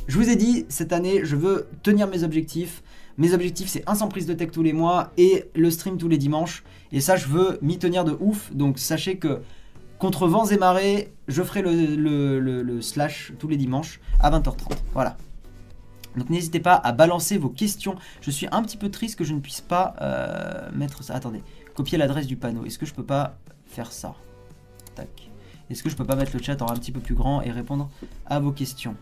je vous ai dit, cette année, je veux tenir mes objectifs. Mes objectifs, c'est 100 prises de tech tous les mois et le stream tous les dimanches. Et ça, je veux m'y tenir de ouf. Donc sachez que contre vents et marées, je ferai le slash tous les dimanches à 20h30. Voilà. Donc n'hésitez pas à balancer vos questions. Je suis un petit peu triste que je ne puisse pas mettre ça. Attendez, copier l'adresse du panneau. Est-ce que je peux pas faire ça? Tac. Est-ce que je peux pas mettre le chat en un petit peu plus grand et répondre à vos questions?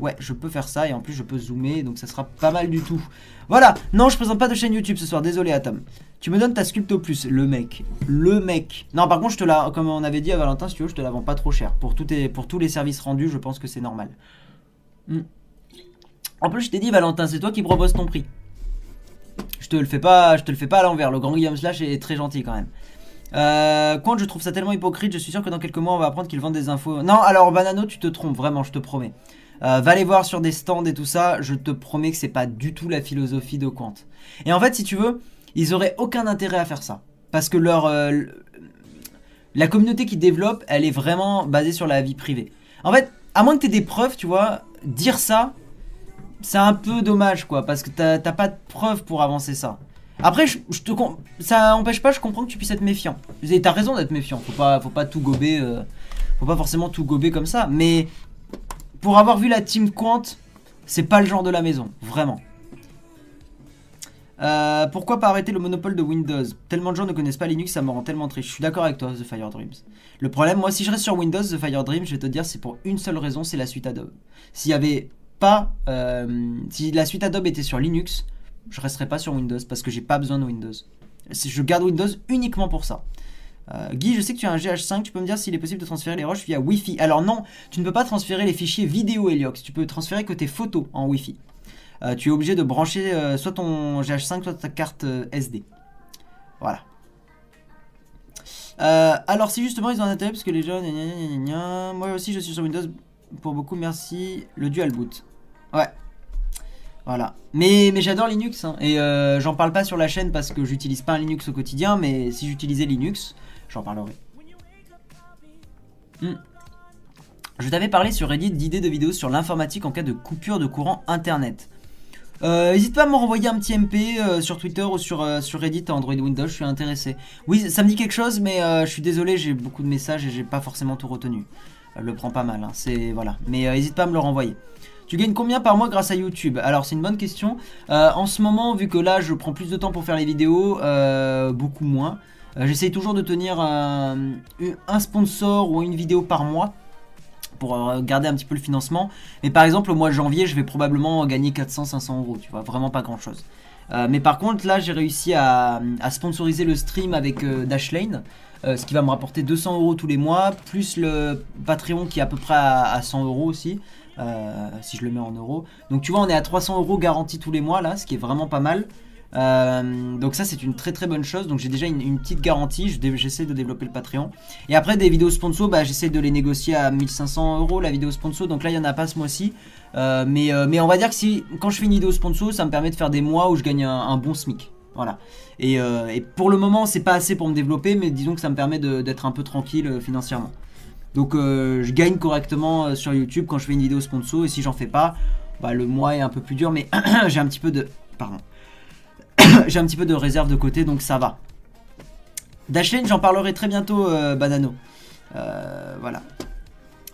Ouais, je peux faire ça et en plus je peux zoomer, donc ça sera pas mal du tout. Voilà. Non, je présente pas de chaîne YouTube ce soir. Désolé, Atom. Tu me donnes ta sculpte au plus, le mec. Non, par contre, je te la, comme on avait dit à Valentin, si tu veux, je te la vends pas trop cher. Pour tous les services rendus, je pense que c'est normal. En plus, je t'ai dit, Valentin, c'est toi qui proposes ton prix. Je te le fais pas à l'envers. Le grand Guillaume Slash est très gentil quand même. Qwant, je trouve ça tellement hypocrite. Je suis sûr que dans quelques mois, on va apprendre qu'ils vendent des infos. Non, alors Banano, tu te trompes vraiment, je te promets. Va les voir sur des stands et tout ça. Je te promets que c'est pas du tout la philosophie de Qwant. Et en fait, si tu veux, ils auraient aucun intérêt à faire ça parce que la communauté qu'ils développent, elle est vraiment basée sur la vie privée. En fait, à moins que t'aies des preuves, tu vois, dire ça. C'est un peu dommage, quoi, parce que t'as pas de preuves pour avancer ça. Après, ça empêche pas, je comprends que tu puisses être méfiant. Et t'as raison d'être méfiant, faut pas tout gober, faut pas forcément tout gober comme ça. Mais pour avoir vu la team Qwant, c'est pas le genre de la maison, vraiment. Pourquoi pas arrêter le monopole de Windows? Tellement de gens ne connaissent pas Linux, ça me rend tellement triste. Je suis d'accord avec toi, The Fire Dreams. Le problème, moi, si je reste sur Windows, The Fire Dreams, je vais te dire, c'est pour une seule raison, c'est la suite Adobe. S'il y avait... si la suite Adobe était sur Linux, je resterais pas sur Windows parce que j'ai pas besoin de Windows. Je garde Windows uniquement pour ça. Guy, je sais que tu as un GH5, tu peux me dire s'il est possible de transférer les roches via Wi-Fi? Alors non, tu ne peux pas transférer les fichiers vidéo Heliox, tu peux transférer que tes photos en Wi-Fi. Tu es obligé de brancher soit ton GH5, soit ta carte SD. Voilà. Alors si justement ils ont un intérêt parce que les gens... Moi aussi je suis sur Windows... Pour beaucoup, merci. Le dual boot. Ouais. Voilà. Mais j'adore Linux, hein. Et j'en parle pas sur la chaîne parce que j'utilise pas un Linux au quotidien, mais si j'utilisais Linux, j'en parlerai. Je t'avais parlé sur Reddit d'idées de vidéos sur l'informatique en cas de coupure de courant internet. N'hésite pas à me renvoyer un petit MP sur Twitter ou sur Reddit à Android Windows, je suis intéressé. Oui, ça me dit quelque chose, mais je suis désolé, j'ai beaucoup de messages et j'ai pas forcément tout retenu. Le prend pas mal, hein, c'est voilà. Mais n'hésite pas à me le renvoyer. Tu gagnes combien par mois grâce à YouTube? Alors c'est une bonne question. En ce moment, vu que là je prends plus de temps pour faire les vidéos, beaucoup moins. J'essaye toujours de tenir un sponsor ou une vidéo par mois pour garder un petit peu le financement. Mais par exemple au mois de janvier, je vais probablement gagner 400-500 euros, tu vois, vraiment pas grand chose. Mais par contre là j'ai réussi à sponsoriser le stream avec Dashlane, ce qui va me rapporter 200 euros tous les mois, plus le Patreon qui est à peu près à 100 euros aussi, si je le mets en euros. Donc tu vois, on est à 300 euros garantis tous les mois là, ce qui est vraiment pas mal. Donc ça c'est une très très bonne chose. Donc j'ai déjà une petite garantie. J'essaie de développer le Patreon. Et après des vidéos sponsors, bah, j'essaie de les négocier à 1500 euros la vidéo sponsor. Donc là il n'y en a pas ce mois-ci, mais on va dire que quand je fais une vidéo sponsor, ça me permet de faire des mois où je gagne un bon SMIC. Voilà. Et pour le moment c'est pas assez pour me développer, mais disons que ça me permet d'être un peu tranquille financièrement. Donc je gagne correctement sur YouTube quand je fais une vidéo sponsor. Et si j'en fais pas, bah, le mois est un peu plus dur. Mais j'ai un petit peu de... Pardon. J'ai un petit peu de réserve de côté, donc ça va. Dashlane, j'en parlerai très bientôt, Badano. Voilà.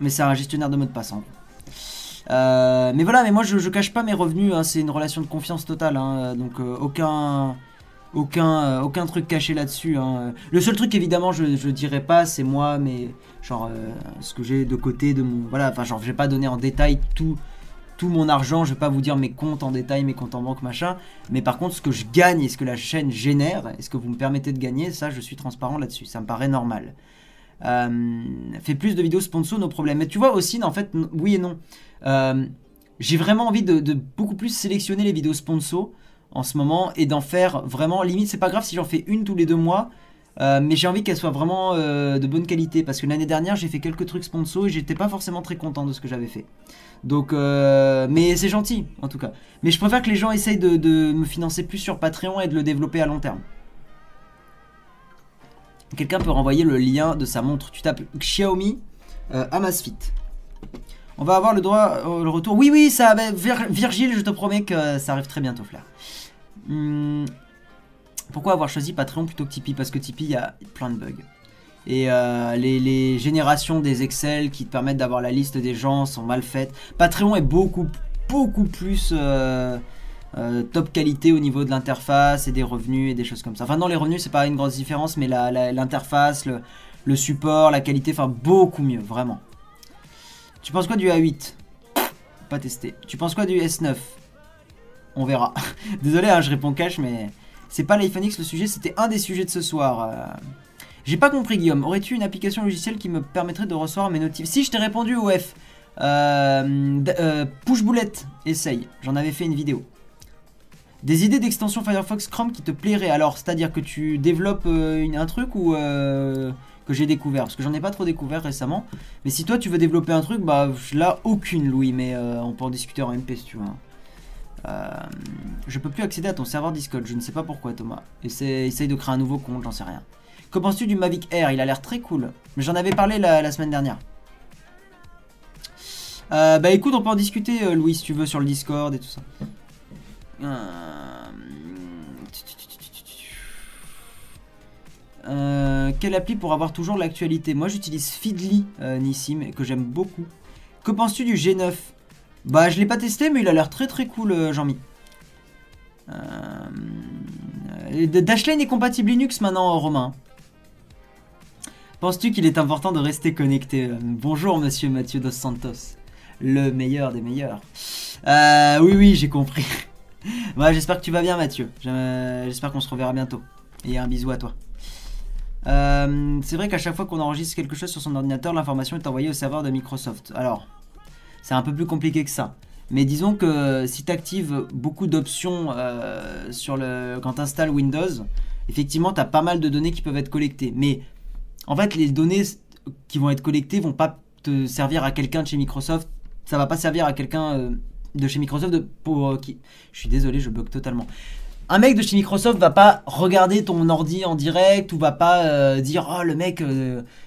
Mais c'est un gestionnaire de mot de passe. Hein. Mais voilà, mais moi je cache pas mes revenus, hein, c'est une relation de confiance totale. Hein, donc aucun truc caché là-dessus. Hein. Le seul truc évidemment je dirais pas, c'est moi, mais genre ce que j'ai de côté de mon... Voilà, enfin genre je vais pas donner en détail tout mon argent, je vais pas vous dire mes comptes en détail, mes comptes en banque, machin, mais par contre ce que je gagne et ce que la chaîne génère et ce que vous me permettez de gagner, ça je suis transparent là-dessus, ça me paraît normal. Fais plus de vidéos sponsor, nos problèmes. Mais tu vois aussi, en fait, oui et non. J'ai vraiment envie de beaucoup plus sélectionner les vidéos sponsor en ce moment et d'en faire vraiment, limite c'est pas grave si j'en fais une tous les 2 mois, mais j'ai envie qu'elle soit vraiment de bonne qualité, parce que l'année dernière j'ai fait quelques trucs sponsor et j'étais pas forcément très content de ce que j'avais fait. Donc mais c'est gentil en tout cas. Mais je préfère que les gens essayent de me financer plus sur Patreon et de le développer à long terme. Quelqu'un peut renvoyer le lien de sa montre. Tu tapes Xiaomi Amazfit. On va avoir le droit au retour. Oui ça, bah, Virgile, je te promets que ça arrive très bientôt, Flair. Pourquoi avoir choisi Patreon plutôt que Tipeee? Parce que Tipeee, il y a plein de bugs. Et les générations des Excel qui te permettent d'avoir la liste des gens sont mal faites. Patreon est beaucoup plus top qualité au niveau de l'interface et des revenus et des choses comme ça. Enfin non, les revenus c'est pas une grosse différence, mais l'interface, le support, la qualité, enfin beaucoup mieux, vraiment. Tu penses quoi du A8? Pas testé. Tu penses quoi du S9? On verra. Désolé, hein, je réponds cash, mais... C'est pas l'iPhone X le sujet, c'était un des sujets de ce soir. J'ai pas compris, Guillaume. Aurais-tu une application logicielle qui me permettrait de recevoir mes notifs? Si, je t'ai répondu, OF. Pushbullet, essaye. J'en avais fait une vidéo. Des idées d'extension Firefox Chrome qui te plairaient. Alors, c'est-à-dire que tu développes un truc ou que j'ai découvert? Parce que j'en ai pas trop découvert récemment. Mais si toi, tu veux développer un truc, bah là, aucune, Louis. Mais on peut en discuter en MP si tu veux. Je peux plus accéder à ton serveur Discord, je ne sais pas pourquoi, Thomas. Essaye de créer un nouveau compte, j'en sais rien. Que penses-tu du Mavic Air? Il a l'air très cool, mais j'en avais parlé la semaine dernière. Bah écoute, on peut en discuter, Louis, si tu veux, sur le Discord et tout ça. Quelle appli pour avoir toujours l'actualité? Moi j'utilise Feedly, Nissim, que j'aime beaucoup. Que penses-tu du G9? Bah je l'ai pas testé, mais il a l'air très très cool, Jean-Mi. Dashlane est compatible Linux maintenant, Romain. Penses-tu qu'il est important de rester connecté? Bonjour monsieur Mathieu Dos Santos, le meilleur des meilleurs. Oui j'ai compris. Ouais, j'espère que tu vas bien, Mathieu. J'espère qu'on se reverra bientôt. Et un bisou à toi. C'est vrai qu'à chaque fois qu'on enregistre quelque chose sur son ordinateur, l'information est envoyée au serveur de Microsoft. Alors... c'est un peu plus compliqué que ça. Mais disons que si tu actives beaucoup d'options quand tu installes Windows, effectivement, tu as pas mal de données qui peuvent être collectées. Mais en fait, les données qui vont être collectées vont pas te servir à quelqu'un de chez Microsoft. Ça va pas servir à quelqu'un de chez Microsoft pour qui... Je suis désolé, je bug totalement. Un mec de chez Microsoft va pas regarder ton ordi en direct ou va pas dire oh le mec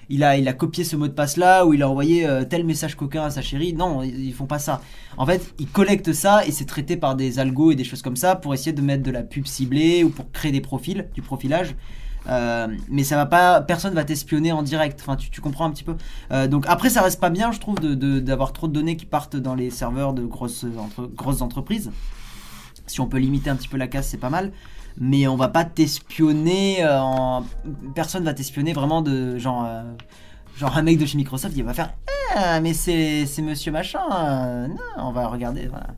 il a copié ce mot de passe là ou il a envoyé tel message coquin à sa chérie. Non, ils font pas ça. En fait, ils collectent ça et c'est traité par des algos et des choses comme ça pour essayer de mettre de la pub ciblée ou pour créer des profils, du profilage. Mais ça va pas, personne va t'espionner en direct. Enfin, tu comprends un petit peu. Donc après, ça reste pas bien, je trouve, d'avoir trop de données qui partent dans les serveurs de grosses entreprises. Si on peut limiter un petit peu la casse, c'est pas mal. Mais on va pas t'espionner. Personne va t'espionner vraiment de genre. Genre un mec de chez Microsoft, il va faire ah, mais c'est monsieur machin. Non, on va regarder. Voilà.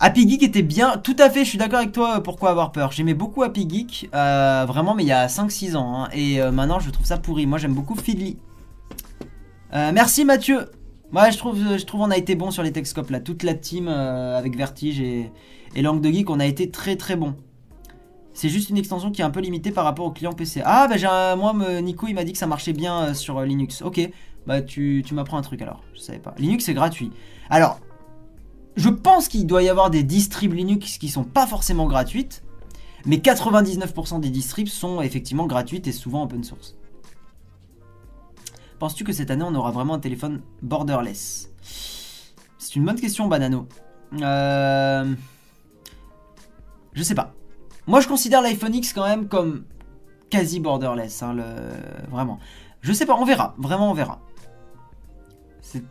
Happy Geek était bien, tout à fait, je suis d'accord avec toi, pourquoi avoir peur. J'aimais beaucoup Happy Geek, vraiment, mais il y a 5-6 ans, hein, et maintenant je trouve ça pourri. Moi j'aime beaucoup Feedly. Merci Mathieu. Ouais, je trouve on a été bon sur les Techscopes, là, toute la team avec Vertige et Langue de Geek, on a été très très bon. C'est juste une extension qui est un peu limitée par rapport aux clients PC. Ah, bah Nico il m'a dit que ça marchait bien sur Linux. Ok, bah tu m'apprends un truc alors, je savais pas. Linux c'est gratuit. Alors... Je pense qu'il doit y avoir des distribs Linux qui sont pas forcément gratuites, mais 99% des distribs sont effectivement gratuites et souvent open source. Penses-tu que cette année on aura vraiment un téléphone borderless? C'est une bonne question, Banano. Je sais pas. Moi je considère l'iPhone X quand même comme quasi borderless, hein, vraiment. Je sais pas, on verra, vraiment on verra.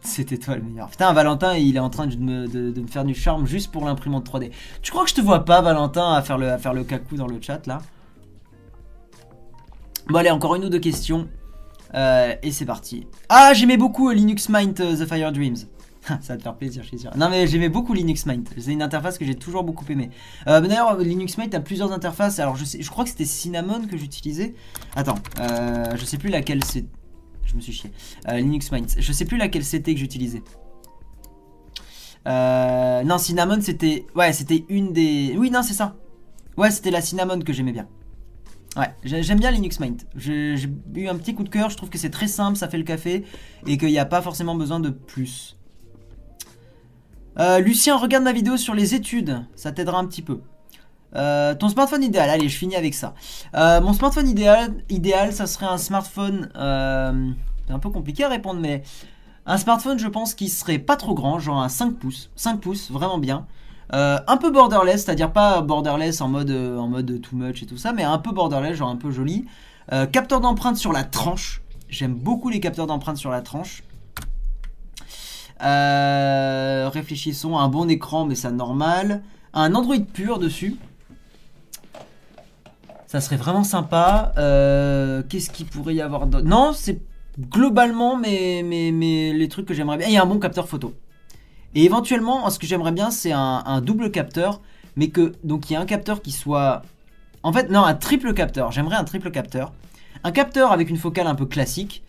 C'était toi le meilleur. Putain, Valentin, il est en train de me faire du charme juste pour l'imprimante 3D. Tu crois que je te vois pas, Valentin, à faire le cacou dans le chat, là? Bon, allez, encore une ou deux questions. Et c'est parti. Ah, j'aimais beaucoup Linux Mint The Fire Dreams. Ça va te faire plaisir, je suis sûr. Non, mais j'aimais beaucoup Linux Mint. C'est une interface que j'ai toujours beaucoup aimée. D'ailleurs, Linux Mint a plusieurs interfaces. Alors, je crois que c'était Cinnamon que j'utilisais. Attends, je sais plus laquelle c'est... Je me suis chié. Linux Mint. Je sais plus laquelle c'était que j'utilisais. Non, Cinnamon, c'était... Ouais, c'était une des... Oui, non, c'est ça. Ouais, c'était la Cinnamon que j'aimais bien. Ouais, j'aime bien Linux Mint. J'ai eu un petit coup de cœur. Je trouve que c'est très simple, ça fait le café. Et qu'il n'y a pas forcément besoin de plus. Lucien, regarde ma vidéo sur les études. Ça t'aidera un petit peu. Ton smartphone idéal, allez je finis avec ça. Mon smartphone idéal ça serait un smartphone c'est un peu compliqué à répondre, mais un smartphone je pense qui serait pas trop grand, genre un 5 pouces vraiment bien, un peu borderless, c'est à dire pas borderless en mode too much et tout ça, mais un peu borderless, genre un peu joli. Capteur d'empreinte sur la tranche, j'aime beaucoup les capteurs d'empreinte sur la tranche. Réfléchissons, un bon écran mais ça normal, un Android pur dessus. Ça serait vraiment sympa. Qu'est-ce qu'il pourrait y avoir d'autre? Non, c'est globalement mais les trucs que j'aimerais bien. Il y a un bon capteur photo. Et éventuellement, ce que j'aimerais bien, c'est un double capteur. Mais que... Donc, il y a un capteur qui soit... En fait, non, un triple capteur. J'aimerais un triple capteur. Un capteur avec une focale un peu classique.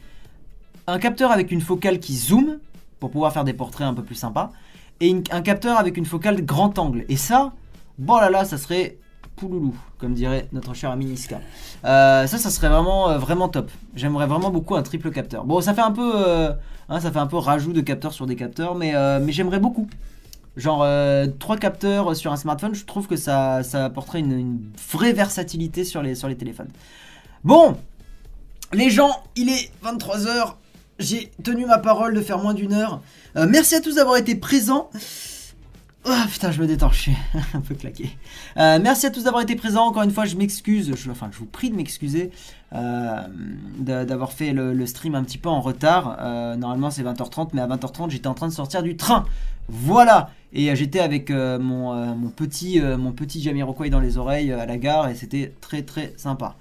Un capteur avec une focale qui zoome. Pour pouvoir faire des portraits un peu plus sympas. Et un capteur avec une focale grand angle. Et ça, bon là là, ça serait... Pouloulou, comme dirait notre cher ami Niska. Ça serait vraiment top. J'aimerais vraiment beaucoup un triple capteur. Bon, ça fait un peu ça fait un peu rajout de capteurs sur des capteurs, mais j'aimerais beaucoup. Genre 3 capteurs sur un smartphone, je trouve que ça apporterait une vraie versatilité sur les téléphones. Bon, les gens, il est 23h. J'ai tenu ma parole de faire moins d'une heure. Merci à tous d'avoir été présents. Oh putain, je me détends, je suis un peu claqué. Merci à tous d'avoir été présents. Encore une fois, je m'excuse. Je vous prie de m'excuser d'avoir fait le stream un petit peu en retard. Normalement, c'est 20h30, mais à 20h30, j'étais en train de sortir du train. Voilà. Et j'étais avec mon petit Jamiroquai dans les oreilles à la gare et c'était très très sympa.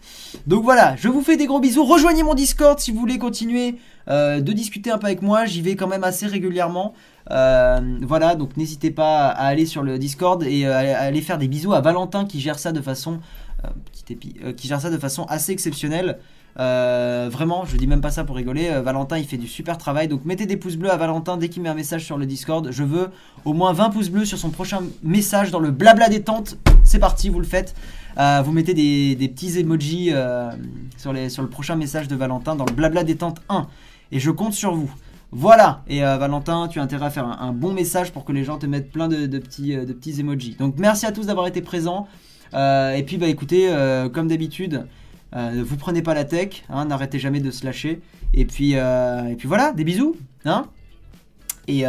Donc voilà, je vous fais des gros bisous. Rejoignez mon Discord si vous voulez continuer de discuter un peu avec moi. J'y vais quand même assez régulièrement. Voilà, donc n'hésitez pas à aller sur le Discord et à aller faire des bisous à Valentin qui gère ça de façon assez exceptionnelle. Vraiment, je dis même pas ça pour rigoler. Valentin, il fait du super travail. Donc mettez des pouces bleus à Valentin dès qu'il met un message sur le Discord. Je veux au moins 20 pouces bleus sur son prochain message dans le blabla détente. C'est parti, vous le faites. Vous mettez des petits emojis sur le prochain message de Valentin dans le blabla détente 1. Et je compte sur vous. Voilà, et Valentin, tu as intérêt à faire un bon message pour que les gens te mettent plein de petits emojis. Donc merci à tous d'avoir été présents. Et puis bah écoutez, comme d'habitude, vous prenez pas la tech, hein, n'arrêtez jamais de se lâcher. Et puis voilà, des bisous, hein. Et